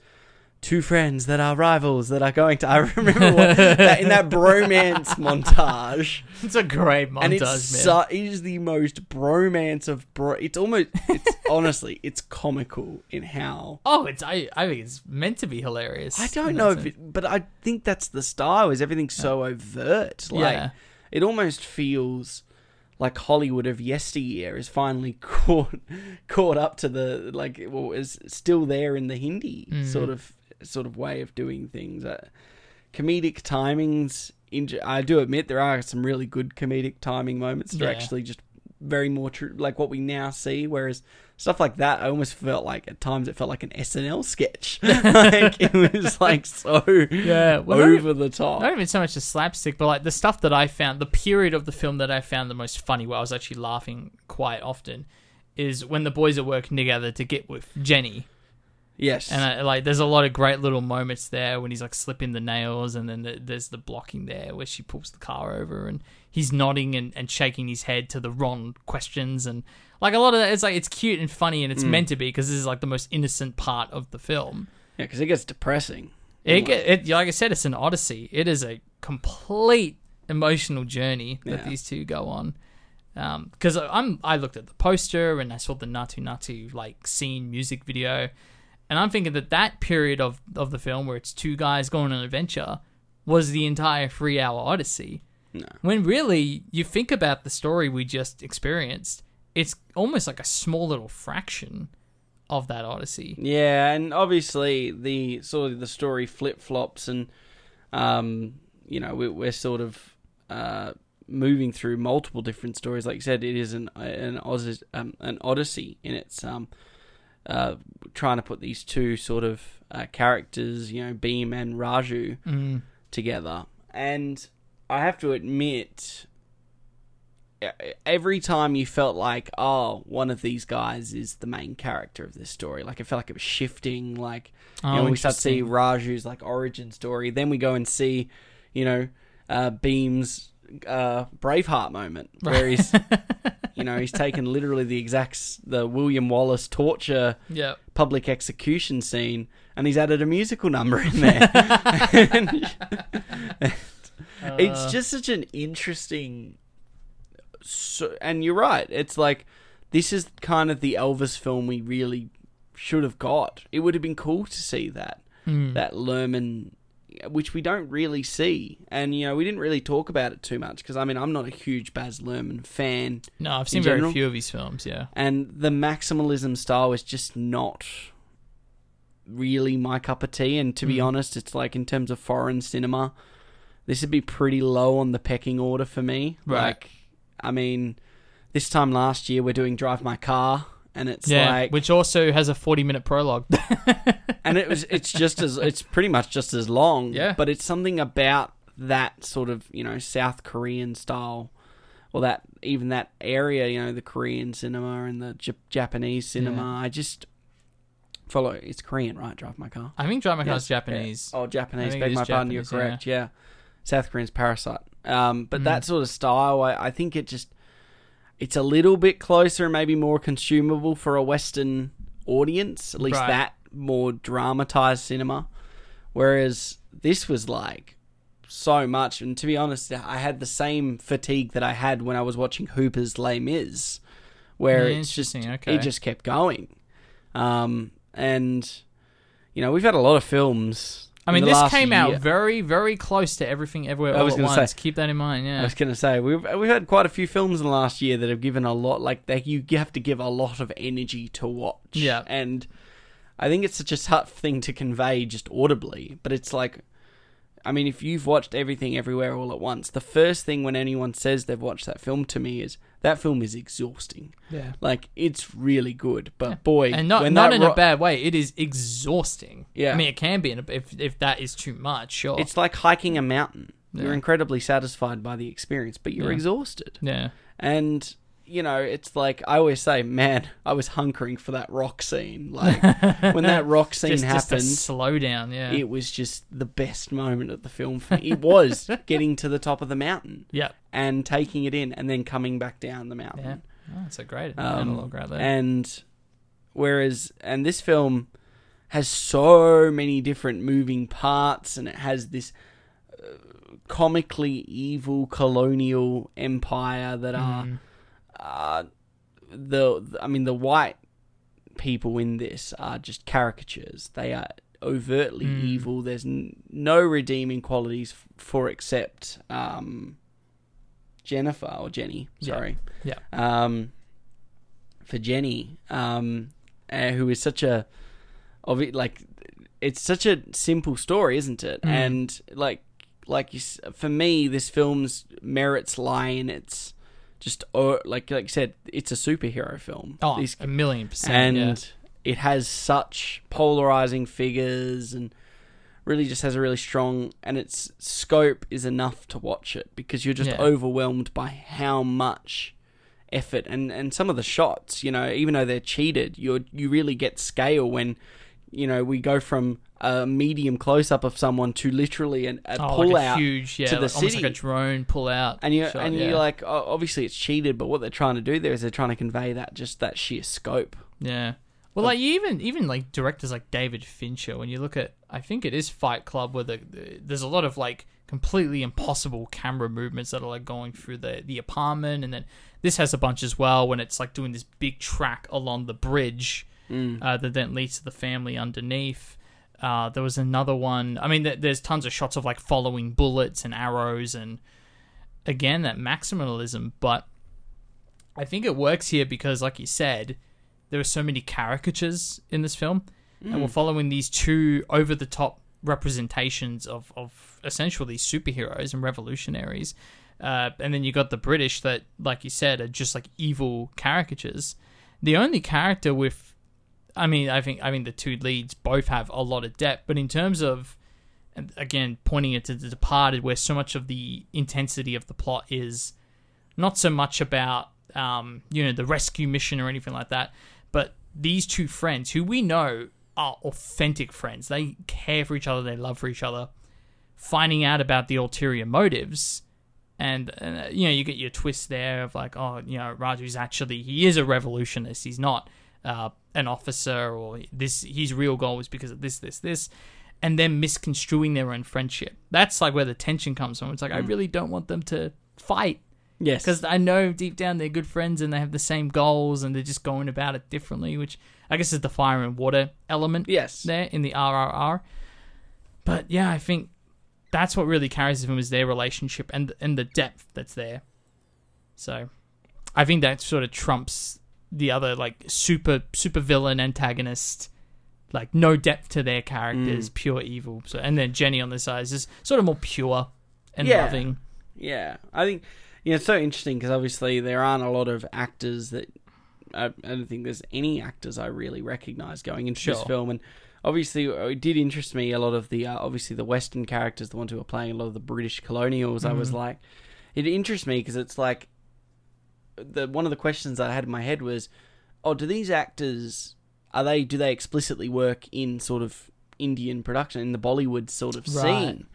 two friends that are rivals that are going to... I remember that in that bromance montage. It's a great montage, and it is the most bromance of honestly, it's comical in how... I think it's meant to be hilarious. I don't know if it, but I think that's the style, is everything's so overt. Like, it almost feels... like Hollywood of yesteryear is finally caught up to the, like, well, is still there in the Hindi sort of way of doing things. Comedic timings, I do admit there are some really good comedic timing moments that are actually just very more true, like what we now see, whereas stuff like that, I almost felt like at times it felt like an SNL sketch. Like, it was like so over the top. Not even so much the slapstick, but like the stuff that I found, the period of the film that I found the most funny, where I was actually laughing quite often, is when the boys at work together to get with Jenny. Yes. And there's a lot of great little moments there when he's like slipping the nails, and then there's the blocking there where she pulls the car over and he's nodding and shaking his head to the wrong questions, and like a lot of that, it's like, it's cute and funny, and it's meant to be, because this is like the most innocent part of the film. Yeah, because it gets depressing. Like I said, it's an odyssey. It is a complete emotional journey that these two go on. Because I looked at the poster and I saw the Natu Natu like scene music video, and I'm thinking that period of the film where it's two guys going on an adventure was the entire 3-hour odyssey. No. When really you think about the story we just experienced, it's almost like a small little fraction of that odyssey. Yeah, and obviously the sort of the story flip flops, and we're sort of. Moving through multiple different stories. Like you said, it is an odyssey, and it's trying to put these two sort of characters, Bheem and Raju, together. And I have to admit, every time you felt like, oh, one of these guys is the main character of this story. Like, it felt like it was shifting. Like, we start to see Raju's like origin story, then we go and see, Bheem's Braveheart moment where he's he's taken literally the William Wallace torture public execution scene, and he's added a musical number in there. and it's just such an interesting, and you're right, it's like this is kind of the Elvis film we really should have got. It would have been cool to see that Luhrmann, which we don't really see, and we didn't really talk about it too much, because I'm not a huge Baz Luhrmann fan. No, I've seen very few of his films, yeah. And the maximalism style is just not really my cup of tea, and to be honest, it's like in terms of foreign cinema, this would be pretty low on the pecking order for me. Right. Like, this time last year we're doing Drive My Car, and it's which also has a 40-minute prologue. And it's pretty much just as long. Yeah. But it's something about that sort of, South Korean style, or that area, the Korean cinema and the Japanese cinema. Yeah. I just follow, it's Korean, right? Drive My Car. I think Drive My Car is Japanese. Yeah. Oh, Japanese. Beg my pardon, you're correct. Yeah. South Korean's Parasite. But that sort of style, I think it just, it's a little bit closer and maybe more consumable for a Western audience, at least that more dramatized cinema. Whereas this was like so much. And to be honest, I had the same fatigue that I had when I was watching Hooper's Les Mis, where it just kept going. We've had a lot of films. This came out very, very close to Everything Everywhere All at Once. Keep that in mind, yeah. I was going to say, we've had quite a few films in the last year that have given a lot, like, that you have to give a lot of energy to watch. Yeah. And I think it's such a tough thing to convey just audibly, but it's like, if you've watched Everything Everywhere All at Once, the first thing when anyone says they've watched that film to me is, that film is exhausting. Yeah. Like, it's really good, but boy... And not in a bad way. It is exhausting. Yeah. It can be if that is too much, sure. It's like hiking a mountain. Yeah. You're incredibly satisfied by the experience, but you're exhausted. Yeah. And... it's like, I always say, man, I was hunkering for that rock scene. Like, when that rock scene happened... Just a slow down, yeah. It was just the best moment of the film for me. It was getting to the top of the mountain. Yeah. And taking it in and then coming back down the mountain. Yeah. Oh, that's a great analog right there. And whereas this film has so many different moving parts, and it has this... comically evil colonial empire that are... the white people in this are just caricatures. They are overtly evil. There's no redeeming qualities for except Jennifer or Jenny. Sorry, for Jenny, who is such a it's such a simple story, isn't it? And for me, this film's merits lie in its. Just like you said, it's a superhero film. Oh, 1,000,000%. And it has such polarizing figures, and really just has a really strong... And its scope is enough to watch it, because you're just overwhelmed by how much effort. And some of the shots, even though they're cheated, you really get scale when you know, we go from a medium close-up of someone to literally a pull-out huge, to the city. Almost like a drone pull-out. And you're like, oh, obviously it's cheated, but what they're trying to do there is they're trying to convey that, just that sheer scope. Yeah. Well, like even like directors like David Fincher, when you look at, I think it is Fight Club, where there's a lot of like completely impossible camera movements that are like going through the apartment, and then this has a bunch as well when it's like doing this big track along the bridge that then leads to the family underneath. There was another one. I mean, there's tons of shots of like following bullets and arrows, and again that maximalism. But I think it works here because, like you said, there are so many caricatures in this film, and we're following these two over-the-top representations of essentially superheroes and revolutionaries. And then you got the British that, like you said, are just like evil caricatures. The only character with, I mean, the two leads both have a lot of depth, but in terms of, and again, pointing it to The Departed, where so much of the intensity of the plot is not so much about, the rescue mission or anything like that, but these two friends, who we know are authentic friends, they care for each other, they love for each other, finding out about the ulterior motives, and you get your twist there of like, Raju's actually, he is a revolutionist, he's not an officer, or this, his real goal is because of this, and then misconstruing their own friendship. That's like where the tension comes from. It's like, I really don't want them to fight. Yes, because I know deep down they're good friends and they have the same goals and they're just going about it differently, which I guess is the fire and water element there in the RRR. But yeah, I think that's what really carries the film, is their relationship and the depth that's there. So I think that sort of trumps the other like super villain antagonist, like no depth to their characters, pure evil. So, and then Jenny on the side is just sort of more pure and loving. Yeah, I think... Yeah, it's so interesting because obviously there aren't a lot of actors that... I don't think there's any actors I really recognise going into this film. And obviously it did interest me, a lot of the... obviously the Western characters, the ones who are playing a lot of the British colonials, I was like... It interests me because it's like... One of the questions I had in my head was, do these actors... Do they explicitly work in sort of Indian production, in the Bollywood sort of scene?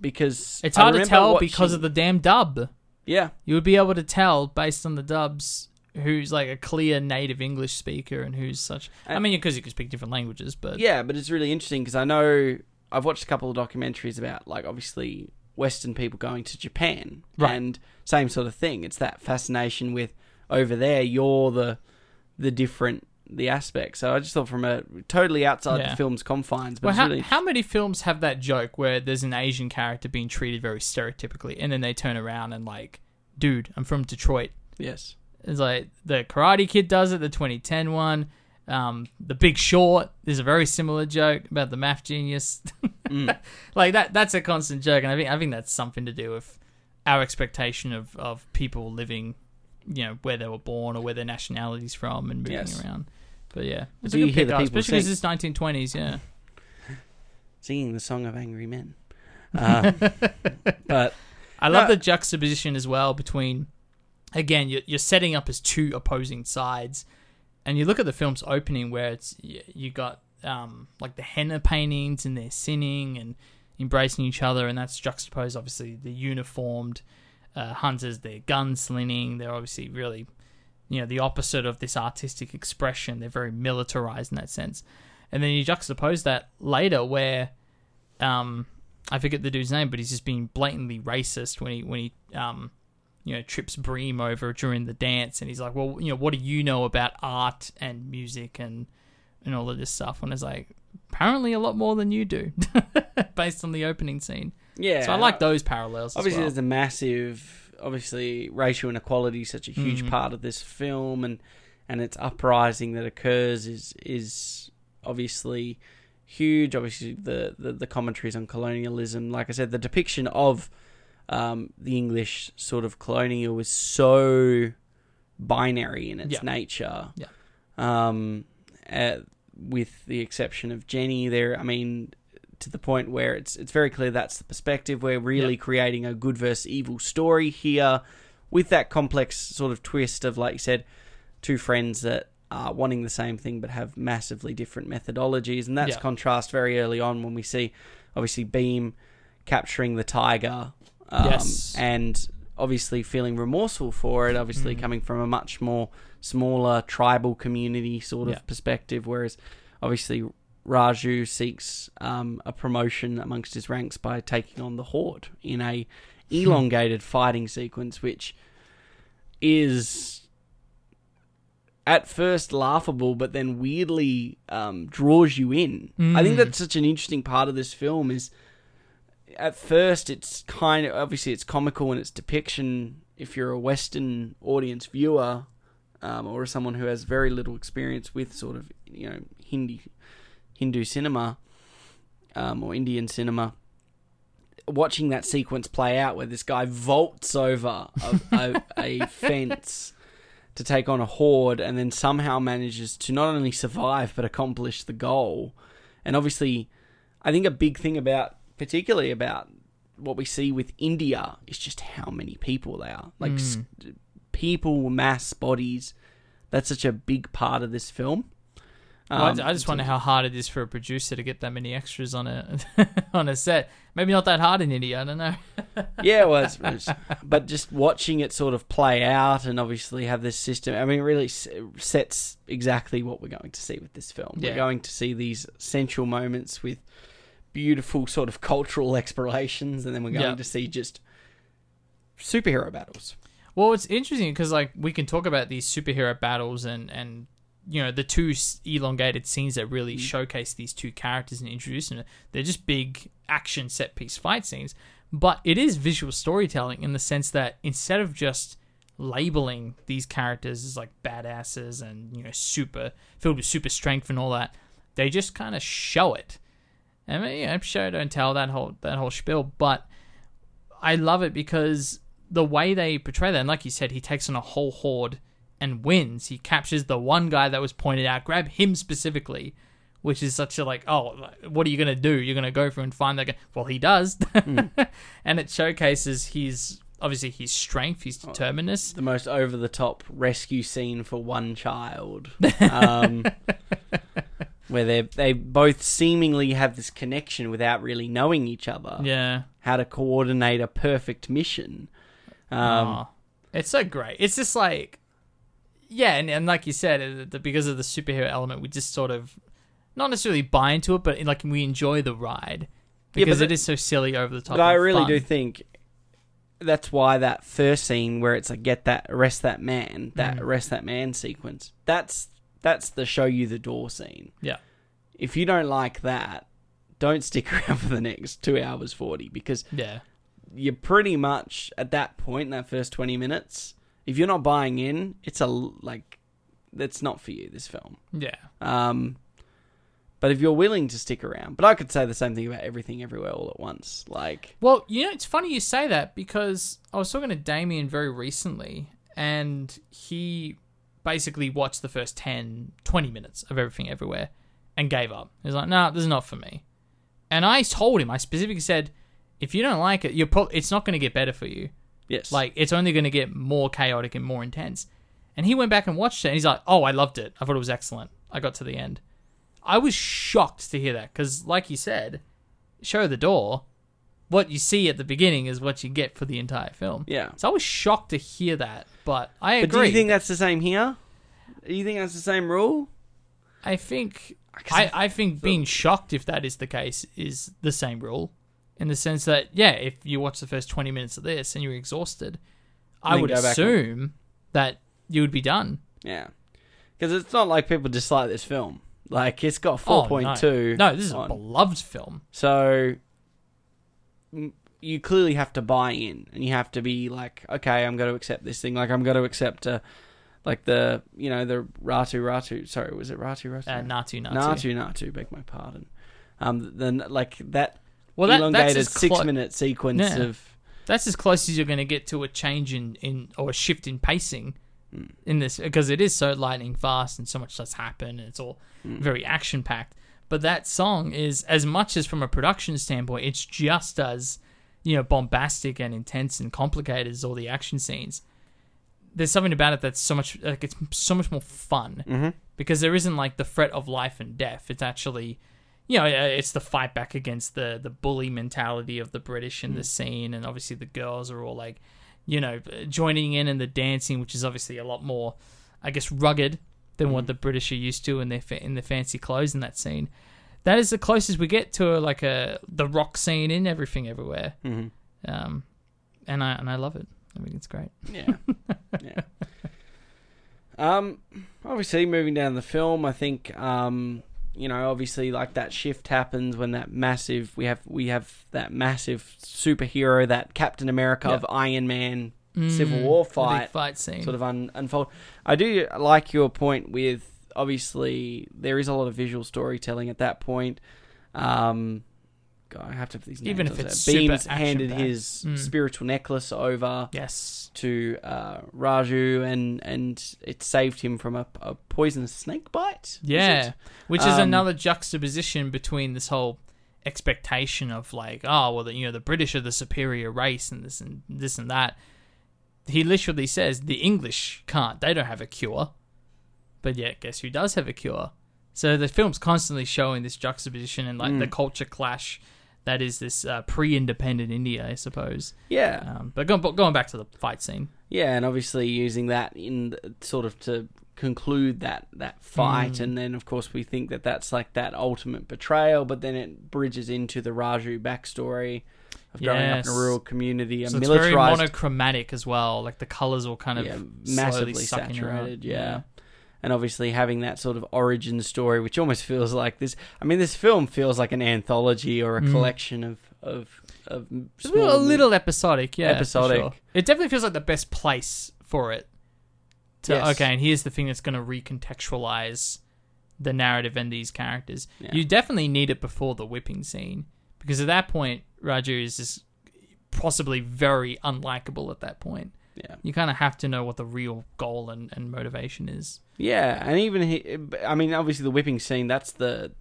Because it's hard to tell because of the damn dub. Yeah, you would be able to tell based on the dubs who's like a clear native English speaker and who's such. And, I mean, because you can speak different languages, but yeah, but it's really interesting because I know I've watched a couple of documentaries about like obviously Western people going to Japan, and same sort of thing. It's that fascination with over there. You're the different. The aspect. So I just thought from a totally outside the film's confines. But how many films have that joke where there's an Asian character being treated very stereotypically, and then they turn around and like, dude, I'm from Detroit. Yes. It's like the Karate Kid does it, the 2010 one. The Big Short is a very similar joke about the math genius. Like that's a constant joke, and I think that's something to do with our expectation of people living, where they were born or where their nationality's from and moving around. But yeah, it's a good pick, especially because it's 1920s, singing the song of angry men. But I love the juxtaposition as well between, again, you're setting up as two opposing sides, and you look at the film's opening where it's you got like the henna paintings and they're sinning and embracing each other, and that's juxtaposed obviously the uniformed hunters, they're gunslinging, they're obviously really, the opposite of this artistic expression. They're very militarized in that sense. And then you juxtapose that later where, I forget the dude's name, but he's just being blatantly racist when he trips Bheem over during the dance, and he's like, well, what do you know about art and music and all of this stuff? And it's like, apparently a lot more than you do, based on the opening scene. Yeah. So I like those parallels. Obviously, there's a massive, racial inequality is such a huge part of this film, and its uprising that occurs is obviously huge. Obviously, the commentaries on colonialism, like I said, the depiction of the English sort of colonial was so binary in its nature. Yeah. With the exception of Jenny, there, I mean, to the point where it's very clear that's the perspective. We're really creating a good versus evil story here with that complex sort of twist of, like you said, two friends that wanting the same thing but have massively different methodologies. And that's contrast very early on when we see, obviously, Bheem capturing the tiger and obviously feeling remorseful for it, obviously coming from a much more smaller tribal community sort of perspective, whereas obviously Raju seeks a promotion amongst his ranks by taking on the Horde in a elongated fighting sequence, which is at first laughable, but then weirdly draws you in. I think that's such an interesting part of this film is at first it's kind of, obviously it's comical in its depiction if you're a Western audience viewer or someone who has very little experience with sort of, you know, Hindu cinema or Indian cinema. Watching that sequence play out where this guy vaults over a fence to take on a horde and then somehow manages to not only survive but accomplish the goal. And obviously I think a big thing about, particularly about what we see with India, is just how many people they are. Like people, mass, bodies. That's such a big part of this film. I just wonder how hard it is for a producer to get that many extras on a on a set. Maybe not that hard in India, I don't know. Yeah, well, but just watching it sort of play out and obviously have this system, I mean, it really sets exactly what we're going to see with this film. Yeah. We're going to see these sensual moments with beautiful sort of cultural explorations, and then we're going to see just superhero battles. Well, it's interesting because, like, we can talk about these superhero battles and you know, the two elongated scenes that really showcase these two characters and introduce them. They're just big action set piece fight scenes, but it is visual storytelling in the sense that instead of just labeling these characters as like badasses and, you know, super filled with super strength and all that, they just kind of show it. I mean, you know, show don't tell, that whole spiel, but I love it because the way they portray that, and like you said, he takes on a whole horde and wins. He captures the one guy that was pointed out, grab him specifically, which is such a like, oh, what are you going to do? You're going to go for and find that guy. Well, he does. And it showcases his strength, his determinedness. The most over-the-top rescue scene for one child. Where they both seemingly have this connection without really knowing each other. Yeah. How to coordinate a perfect mission. It's so great. It's just like... Yeah, and like you said, because of the superhero element, we just sort of not necessarily buy into it, but like we enjoy the ride because it is so silly, over the top. But I really do think that's why that first scene where it's like arrest that man sequence. That's the show you the door scene. Yeah, if you don't like that, don't stick around for the next 2 hours 40 because you're pretty much at that point in that first 20 minutes. If you're not buying in, that's not for you, this film. Yeah. But if you're willing to stick around, but I could say the same thing about Everything Everywhere All at Once. Like, well, you know, it's funny you say that because I was talking to Damien very recently and he basically watched the first 10, 20 minutes of Everything Everywhere and gave up. He was like, no, this is not for me. And I told him, I specifically said, if you don't like it, it's not going to get better for you. Yes. Like, it's only going to get more chaotic and more intense. And he went back and watched it, and he's like, oh, I loved it. I thought it was excellent. I got to the end. I was shocked to hear that, because like you said, show the door, what you see at the beginning is what you get for the entire film. Yeah. So I was shocked to hear that, but I agree. But do you think that's the same here? Do you think that's the same rule? I think... I think being shocked, if that is the case, is the same rule. In the sense that, yeah, if you watch the first 20 minutes of this and you're exhausted, I would assume that you would be done. Yeah. Because it's not like people dislike this film. Like, it's got 4.2. No, this is a beloved film. So, you clearly have to buy in. And you have to be like, okay, I'm going to accept this thing. Like, I'm going to accept, the Ratu. Sorry, was it Ratu? Natu. Natu, beg my pardon. Then, like, that... Well, elongated 6-minute sequence of... That's as close as you're going to get to a change in or a shift in pacing in this, because it is so lightning fast and so much does happen and it's all very action-packed. But that song is, as much as from a production standpoint, it's just as, you know, bombastic and intense and complicated as all the action scenes. there's something about it that's so much, like, it's so much more fun mm-hmm. because there isn't like the threat of life and death. It's actually, you know, it's the fight back against the bully mentality of the British in the scene. And obviously the girls are all like, you know, joining in and the dancing, which is obviously a lot more, I guess, rugged than what the British are used to in their fancy clothes in that scene. That is the closest we get to the rock scene in Everything Everywhere. Mm-hmm. And I love it. I think it's great. Yeah. Yeah. Obviously, moving down the film, I think, you know, obviously, like, that shift happens when that massive... We have that massive superhero, that Captain America of Iron Man Civil War fight scene. Sort of unfold. I do like your point with, obviously, there is a lot of visual storytelling at that point. God, I have to put these names. Even if it's Bheem's handed his spiritual necklace over to Raju, and it saved him from a poisonous snake bite. Yeah, which is another juxtaposition between this whole expectation of like, oh well, the British are the superior race and this and that. He literally says the English can't; they don't have a cure. But yet, guess who does have a cure? So the film's constantly showing this juxtaposition and like the culture clash. That is this pre-independent India, I suppose. Yeah. But going back to the fight scene. Yeah, and obviously using that in sort of to conclude that fight. And then, of course, we think that that's like that ultimate betrayal, but then it bridges into the Raju backstory of growing up in a rural community. So it's very monochromatic as well. Like the colours all kind of massively saturated, yeah. And obviously having that sort of origin story, which almost feels like this... I mean, this film feels like an anthology or a collection of small... A little episodic, yeah. Episodic. Sure. It definitely feels like the best place for it. Okay, and here's the thing that's going to recontextualize the narrative and these characters. Yeah. You definitely need it before the whipping scene. Because at that point, Raju is just possibly very unlikable at that point. Yeah, you kind of have to know what the real goal and motivation is. Yeah, and even obviously the whipping scene, that's the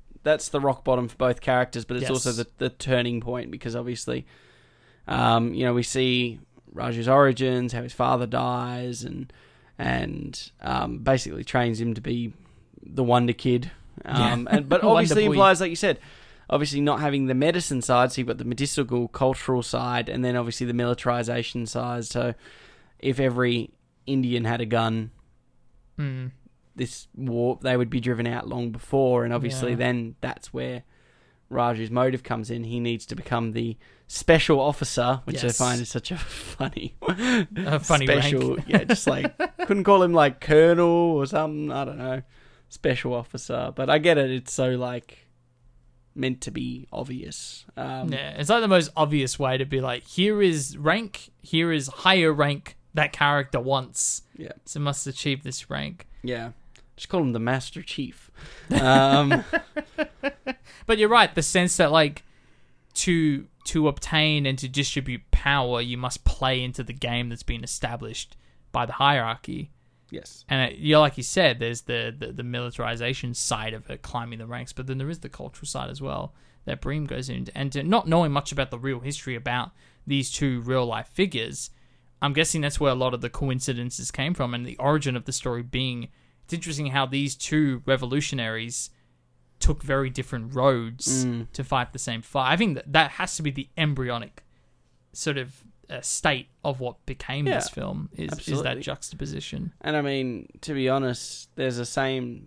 rock bottom for both characters, but it's also the turning point because obviously, you know, we see Raju's origins, how his father dies, and basically trains him to be the Wonder Kid. But obviously implies, like you said, obviously not having the medicine side, so you've got the medicinal, cultural side, and then obviously the militarization side. So if every Indian had a gun, this war, they would be driven out long before. And obviously then that's where Raju's motive comes in. He needs to become the special officer, which I find is such a funny special rank. Yeah, just like, couldn't call him like colonel or something, I don't know, special officer. But I get it, it's so like... meant to be obvious. It's like the most obvious way to be like, here is rank, here is higher rank that character wants. Yeah. So must achieve this rank. Yeah. Just call him the Master Chief. But you're right, the sense that like to obtain and to distribute power, you must play into the game that's been established by the hierarchy. Yes. And yeah, like you said, there's the militarization side of it, climbing the ranks, but then there is the cultural side as well that Bheem goes into. And to not knowing much about the real history about these two real-life figures, I'm guessing that's where a lot of the coincidences came from and the origin of the story being... It's interesting how these two revolutionaries took very different roads to fight the same fight. I think that has to be the embryonic sort of... state of what became this film is that juxtaposition. And I mean, to be honest, there's a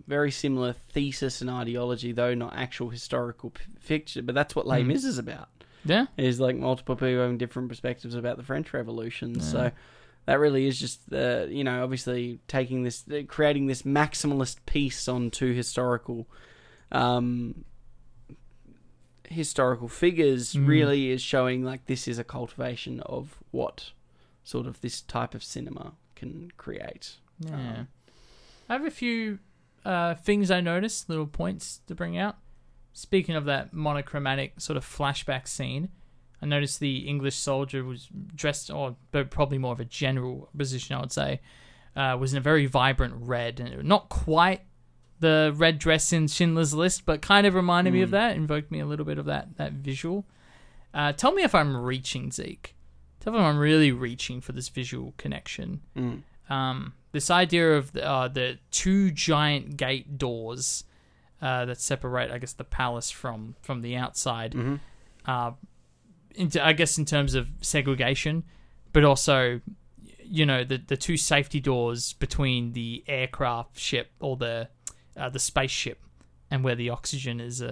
very similar thesis and ideology, though not actual historical fiction, but that's what Les Mis is about. Yeah. Is like multiple people having different perspectives about the French Revolution. Yeah. So that really is just the, you know, obviously taking this, creating this maximalist piece on two historical figures really is showing like this is a cultivation of what sort of this type of cinema can create. Yeah. I have a few things I noticed, little points to bring out. Speaking of that monochromatic sort of flashback scene, I noticed the English soldier was dressed, but probably more of a general position, I would say, was in a very vibrant red, and not quite the red dress in Schindler's List, but kind of reminded me of that, invoked me a little bit of that visual. Tell me if I'm reaching, Zeke. Tell me if I'm really reaching for this visual connection. This idea of the two giant gate doors that separate, I guess, the palace from the outside, mm-hmm. I guess in terms of segregation, but also, you know, the two safety doors between the aircraft ship or the spaceship and where the oxygen is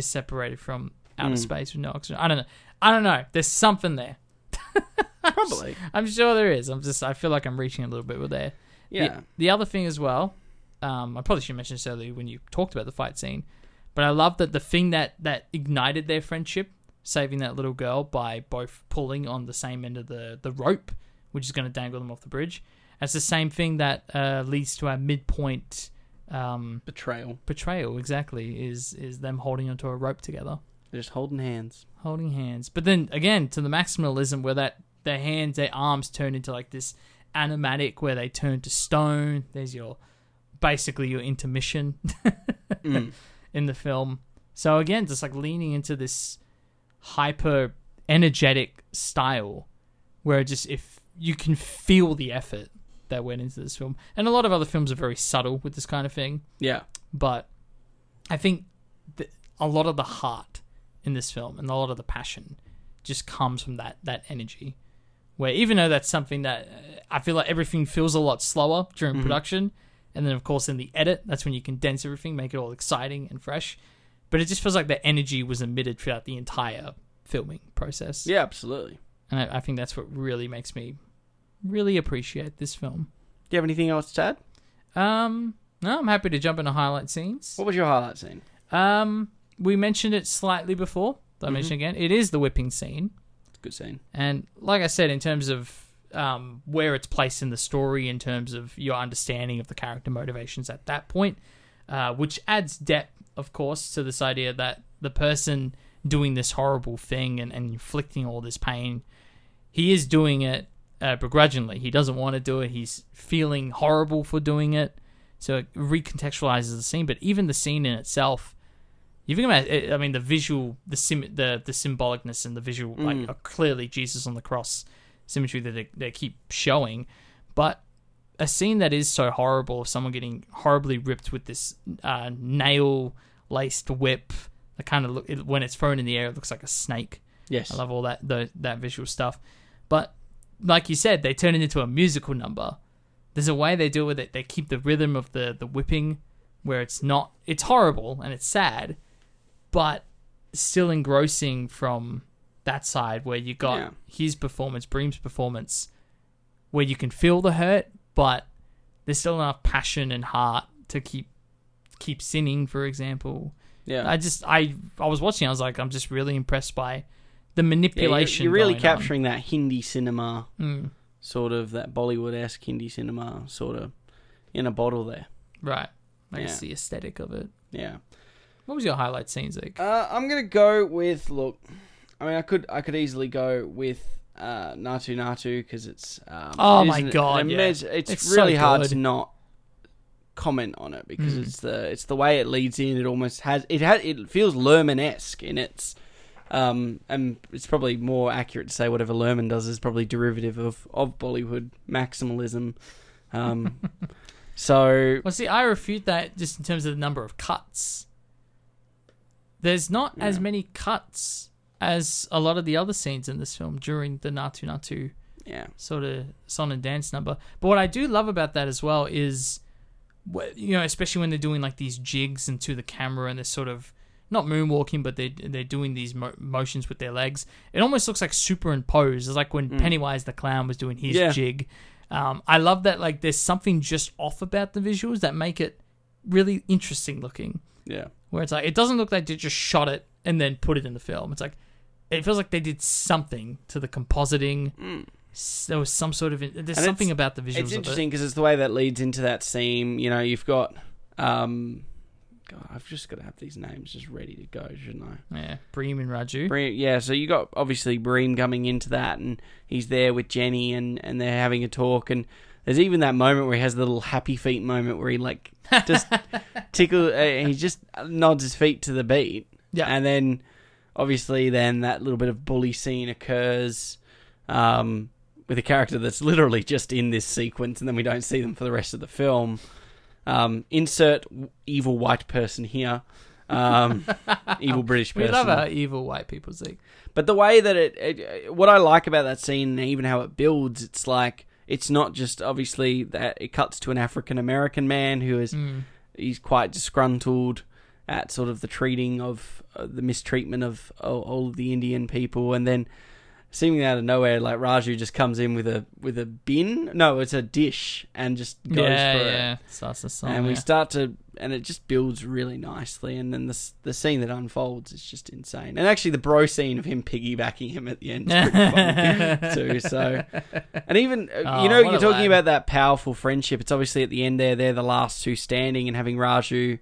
separated from outer space with no oxygen. I don't know. There's something there. Probably. I'm sure there is. I feel like I'm reaching a little bit with there. Yeah. The other thing as well, I probably should mention this earlier when you talked about the fight scene, but I love that the thing that ignited their friendship, saving that little girl by both pulling on the same end of the rope, which is going to dangle them off the bridge. That's the same thing that leads to our midpoint betrayal. Exactly, is them holding onto a rope together. They're just holding hands. But then again, to the maximalism where that their hands, their arms turn into like this animatic where they turn to stone. There's basically your intermission in the film. So again, just like leaning into this hyper energetic style where if you can feel the effort that went into this film. And a lot of other films are very subtle with this kind of thing. Yeah. But I think a lot of the heart in this film and a lot of the passion just comes from that energy, where even though that's something that I feel like everything feels a lot slower during production, and then of course in the edit, that's when you condense everything, make it all exciting and fresh, but it just feels like the energy was emitted throughout the entire filming process. Yeah, absolutely. And I think that's what really makes me really appreciate this film. Do you have anything else to add? No, I'm happy to jump into highlight scenes. What was your highlight scene? We mentioned it slightly before. I mentioned again. It is the whipping scene. It's a good scene. And like I said, in terms of where it's placed in the story, in terms of your understanding of the character motivations at that point, which adds depth, of course, to this idea that the person doing this horrible thing and inflicting all this pain, he is doing it begrudgingly. He doesn't want to do it. He's feeling horrible for doing it. So it recontextualizes the scene. But even the scene in itself, you think about it, I mean, the visual, the symbolicness and the visual, like, are clearly Jesus on the cross symmetry that they keep showing. But a scene that is so horrible, of someone getting horribly ripped with this nail-laced whip, that kind of when it's thrown in the air, it looks like a snake. Yes. I love all that visual stuff. But like you said, they turn it into a musical number. There's a way they deal with it. They keep the rhythm of the whipping, where it's horrible and it's sad, but still engrossing from that side where you got his performance, Bheem's performance, where you can feel the hurt, but there's still enough passion and heart to keep sinning, for example. Yeah. I was watching, I was like, I'm just really impressed by the manipulation. You're really capturing that Hindi cinema, sort of that Bollywood-esque Hindi cinema, sort of in a bottle there. Right. I guess the aesthetic of it. Yeah. What was your highlight scenes like? I'm gonna go with I could easily go with Natu Natu because it's it's really so hard to not comment on it because it's the way it leads in. It almost it feels Luhrmann-esque in its and it's probably more accurate to say whatever Luhrmann does is probably derivative of Bollywood maximalism. So... Well, see, I refute that just in terms of the number of cuts. There's not as many cuts as a lot of the other scenes in this film during the Natu Natu sort of song and dance number. But what I do love about that as well is, you know, especially when they're doing like these jigs into the camera and they're sort of not moonwalking, but they're doing these motions with their legs. It almost looks like superimposed. It's like when Pennywise the Clown was doing his jig. I love that, like, there's something just off about the visuals that make it really interesting looking. Yeah. Where it's like, it doesn't look like they just shot it and then put it in the film. It's like, it feels like they did something to the compositing. There was some sort of, there's something about the visuals. It's interesting because it's the way that leads into that scene. You know, you've got, God, I've just got to have these names just ready to go, shouldn't I? Yeah, Bheem and Raju. Bheem, yeah, so you got obviously Bheem coming into that, and he's there with Jenny, and they're having a talk, and there's even that moment where he has the little happy feet moment where he like just he just nods his feet to the beat, and then obviously that little bit of bully scene occurs with a character that's literally just in this sequence, and then we don't see them for the rest of the film. Insert evil white person here. Evil British person. We love our evil white people, Zeke. But the way that what I like about that scene, and even how it builds, it's like, it's not just obviously that it cuts to an African American man who is he's quite disgruntled at sort of the treating of the mistreatment of all of the Indian people, and then seemingly out of nowhere, like Raju just comes in with a bin. No, it's a dish, and just goes for it. Starts the song, and we start to, and it just builds really nicely. And then the scene that unfolds is just insane. And actually, the bro scene of him piggybacking him at the end is pretty fun too. So, and even you're talking about that powerful friendship. It's obviously at the end there, they're the last two standing, and having Raju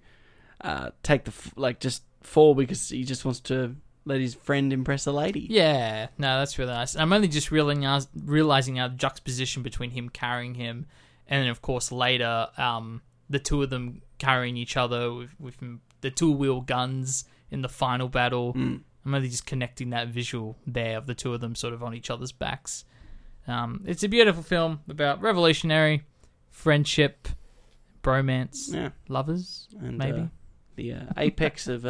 take the just fall because he just wants to let his friend impress a lady. Yeah, no, that's really nice. I'm only just realizing our juxtaposition between him carrying him, and then of course later, the two of them carrying each other with the two-wheel guns in the final battle. I'm only just connecting that visual there of the two of them sort of on each other's backs. It's a beautiful film about revolutionary friendship, bromance, lovers, and maybe the apex of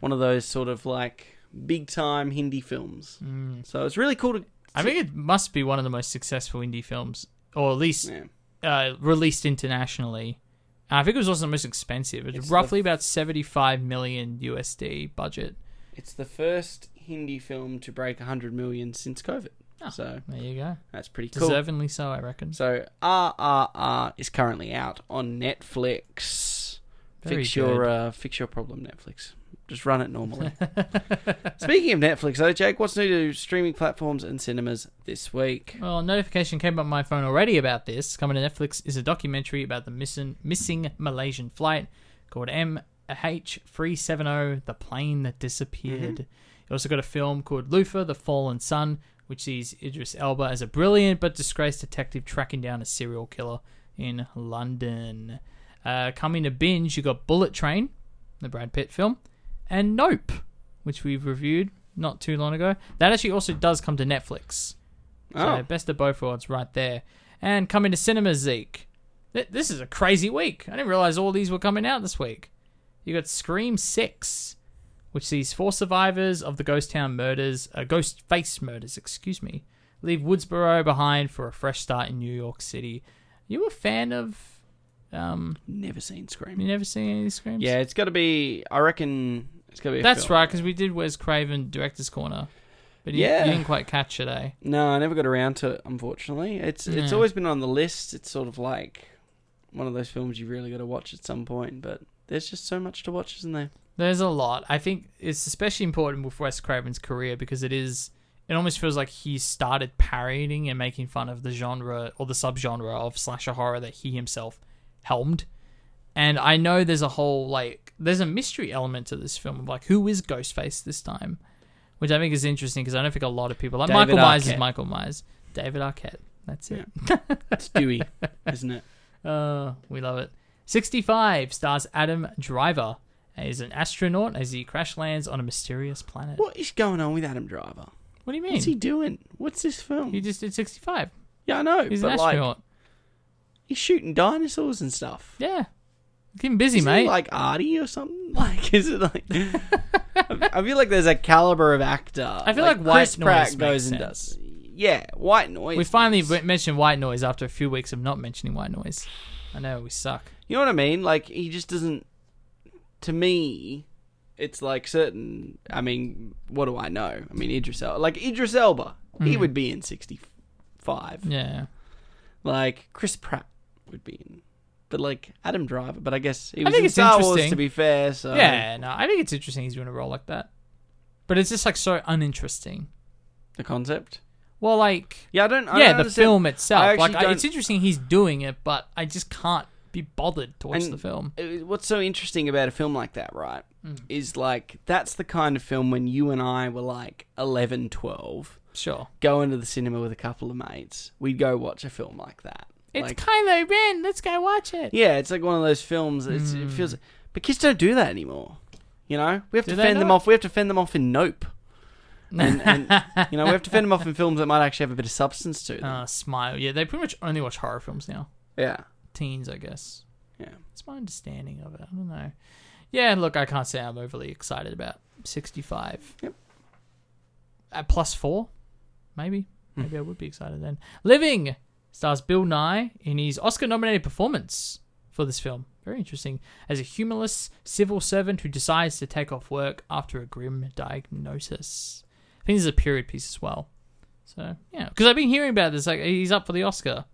one of those sort of like big-time Hindi films. So it's really cool to see. I think it must be one of the most successful indie films, or at least released internationally. And I think it was also the most expensive. It's roughly about $75 million USD budget. It's the first Hindi film to break 100 million since COVID. Oh, so there you go. That's pretty cool. Deservingly so, I reckon. So RRR is currently out on Netflix. Fix your problem, Netflix. Just run it normally. Speaking of Netflix, though, Jake, what's new to streaming platforms and cinemas this week? Well, a notification came up on my phone already about this. Coming to Netflix is a documentary about the missing Malaysian flight called MH370, The Plane That Disappeared. You also got a film called Lufa, The Fallen Sun, which sees Idris Elba as a brilliant but disgraced detective tracking down a serial killer in London. Coming to binge, you got Bullet Train, the Brad Pitt film, and Nope, which we've reviewed not too long ago. That actually also does come to Netflix. So best of both worlds right there. And coming to cinema, Zeke. This is a crazy week. I didn't realize all these were coming out this week. You got Scream 6, which sees 4 survivors of the Ghost Face murders, leave Woodsboro behind for a fresh start in New York City. You a fan of... never seen Scream. You never seen any of these Screams? Yeah, it's got to be... I reckon it's got to be a That's film. Right, because we did Wes Craven Director's Corner. But you didn't quite catch it, eh? No, I never got around to it, unfortunately. It's always been on the list. It's sort of like one of those films you've really got to watch at some point, but there's just so much to watch, isn't there? There's a lot. I think it's especially important with Wes Craven's career because it almost feels like he started parodying and making fun of the genre or the subgenre of slasher horror that he himself helmed. And I know there's a whole there's a mystery element to this film of who is Ghostface this time, which I think is interesting because I don't think a lot of people Michael Myers. David Arquette, that's it. It's Dewey, isn't it? We love it. 65 stars Adam Driver as an astronaut as he crash lands on a mysterious planet. What is going on with Adam Driver? What do you mean? What's he doing? What's this film? He just did 65. Yeah, I know. He's an astronaut. He's shooting dinosaurs and stuff. Yeah. Getting busy, mate. Is it Artie or something? Is it I feel like there's a caliber of actor. I feel like White Noise goes and does. Yeah, White Noise. We finally mentioned White Noise after a few weeks of not mentioning White Noise. I know, we suck. You know what I mean? He just doesn't... To me, it's certain... I mean, what do I know? I mean, Idris Elba. Idris Elba. He would be in 65. Yeah. Chris Pratt would be in, but Adam Driver, but I guess he was in Star Wars, to be fair, so... Yeah, no, I think it's interesting he's doing a role like that. But it's just so uninteresting. The concept? Well, Yeah, I don't understand. The film itself. It's interesting he's doing it, but I just can't be bothered to watch the film. What's so interesting about a film like that, right, is that's the kind of film when you and I were 11, 12... Sure. Go into the cinema with a couple of mates. We'd go watch a film like that. It's Kylo Ren. Let's go watch it. Yeah, it's one of those films. It feels... But kids don't do that anymore. You know? We have to fend them off. We have to fend them off in Nope. And you know, we have to fend them off in films that might actually have a bit of substance to them. Smile. Yeah, they pretty much only watch horror films now. Yeah. Teens, I guess. Yeah. That's my understanding of it. I don't know. Yeah, look, I can't say I'm overly excited about 65. Yep. At +4, maybe. Maybe I would be excited then. Living stars Bill Nighy in his Oscar-nominated performance for this film. Very interesting. As a humorless civil servant who decides to take off work after a grim diagnosis. I think this is a period piece as well. So, yeah. Because I've been hearing about this. Like, he's up for the Oscar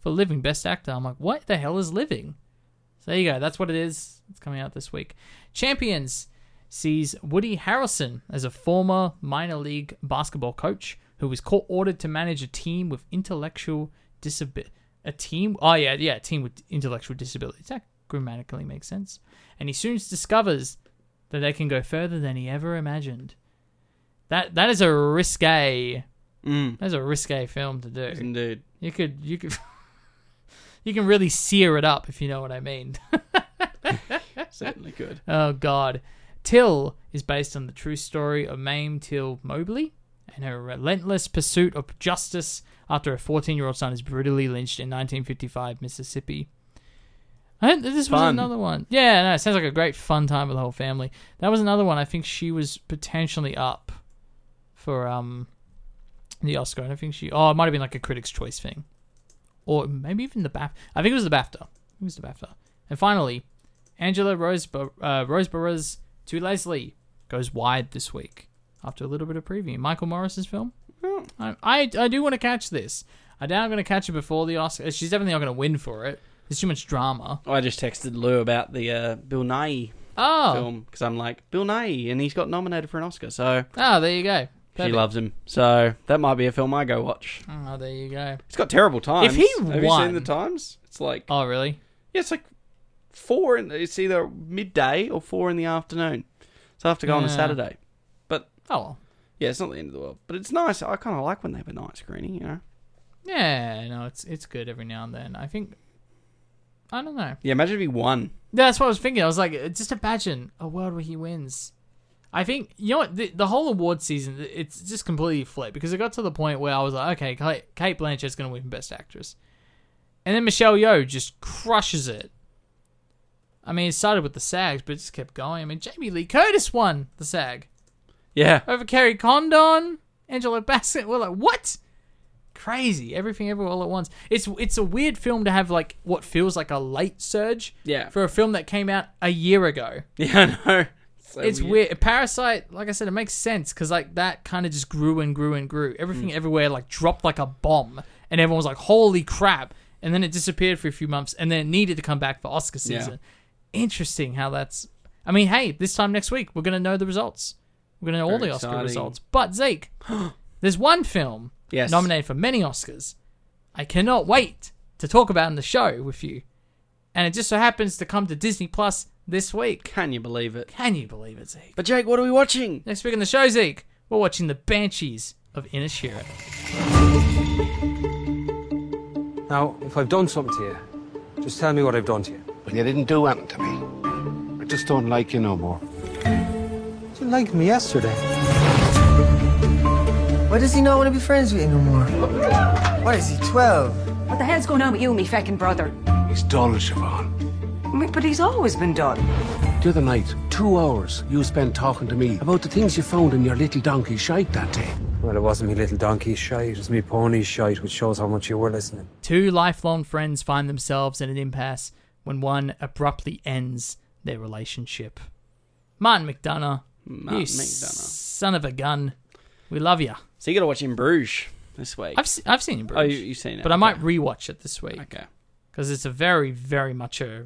for Living, Best Actor. I'm like, what the hell is Living? So there you go. That's what it is. It's coming out this week. Champions sees Woody Harrelson as a former minor league basketball coach who was court ordered to manage a team with intellectual disability. A team? Oh, yeah, yeah, a team with intellectual disabilities. That grammatically makes sense. And he soon discovers that they can go further than he ever imagined. That is a risque. That's a risque film to do. Indeed. You could you can really sear it up, if you know what I mean. Certainly could. Oh, God. Till is based on the true story of Mame Till Mobley and her relentless pursuit of justice after her 14-year-old son is brutally lynched in 1955 Mississippi. This was another one. Yeah, no, it sounds like a great fun time with the whole family. That was another one. I think she was potentially up for the Oscar. I don't think she... Oh, it might have been like a Critics' Choice thing. Or maybe even the BAFTA. I think it was the BAFTA. It was the BAFTA. And finally, Angela Roseborough's To Leslie goes wide this week. After a little bit of preview. Michael Morris's film? I do want to catch this. I doubt I'm going to catch it before the Oscars. She's definitely not going to win for it. There's too much drama. Oh, I just texted Lou about the Bill Nighy film. Because I'm like, Bill Nighy, and he's got nominated for an Oscar. So there you go. Perfect. She loves him. So that might be a film I go watch. Oh, there you go. It's got terrible times. If he won... Have you seen the times? It's like... Oh, really? Yeah, it's like 4... It's either midday or 4 in the afternoon. So I have to go on a Saturday. Oh, well. Yeah, it's not the end of the world. But it's nice. I kind of like when they have a night screening, you know? Yeah, no, it's good every now and then. I think... I don't know. Yeah, imagine if he won. That's what I was thinking. I was like, just imagine a world where he wins. I think... You know what? The whole award season, it's just completely flipped. Because it got to the point where I was like, okay, Cate Blanchett's going to win Best Actress. And then Michelle Yeoh just crushes it. I mean, it started with the SAGs, but it just kept going. I mean, Jamie Lee Curtis won the SAG. Yeah. Over Carrie Condon, Angela Bassett. We're like, what? Crazy. Everything, Everywhere, All at Once. It's a weird film to have, like, what feels like a late surge for a film that came out a year ago. Yeah, I know. It's weird. Parasite, like I said, it makes sense because, like, that kind of just grew and grew and grew. Everything, Everywhere, like, dropped like a bomb and everyone was like, holy crap. And then it disappeared for a few months and then it needed to come back for Oscar season. Yeah. Interesting how that's... I mean, hey, this time next week, we're going to know the results. We're going to know all the Oscar results. But, Zeke, there's one film nominated for many Oscars I cannot wait to talk about in the show with you. And it just so happens to come to Disney Plus this week. Can you believe it? Can you believe it, Zeke? But, Jake, what are we watching? Next week on the show, Zeke, we're watching The Banshees of Inisherin. Now, if I've done something to you, just tell me what I've done to you. Well, you didn't do anything to me. I just don't like you no more. You liked me yesterday. Why does he not want to be friends with you no more? Why is he 12? What the hell's going on with you and me feckin' brother? He's dull, Siobhan. But he's always been dull. The other night, 2 hours you spent talking to me about the things you found in your little donkey shite that day. Well, it wasn't me little donkey shite, it was me pony shite, which shows how much you were listening. Two lifelong friends find themselves in an impasse when one abruptly ends their relationship. Martin McDonagh. Son of a gun. We love you. So you got to watch In Bruges this week. I've seen In Bruges. Oh, you've seen it. But I might rewatch it this week. Okay. Because it's a very, very much a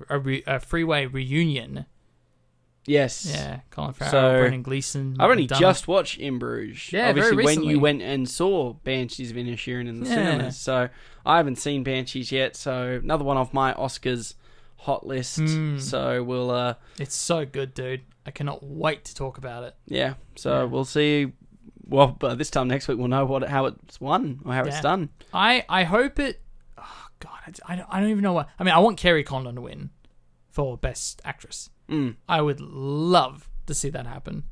freeway reunion. Yes. Yeah. Colin Farrell, Brendan Gleeson. I've only just watched In Bruges. Yeah, obviously, very recently. When you went and saw Banshees of Inisherin in the cinemas. So I haven't seen Banshees yet. So another one off my Oscars hot list. So we'll... It's so good, dude. I cannot wait to talk about it. Yeah, so we'll see. Well, by this time next week, we'll know how it's won or how it's done. I hope it... Oh, God, I don't even know what... I mean, I want Kerry Condon to win for Best Actress. I would love to see that happen.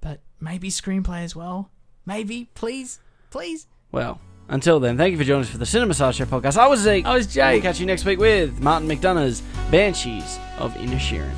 but maybe screenplay as well. Maybe. Please. Please. Well, until then, thank you for joining us for the Cinema Sideshow podcast. I was Zeke. I was Jake. We'll catch you next week with Martin McDonough's Banshees of Inisherin.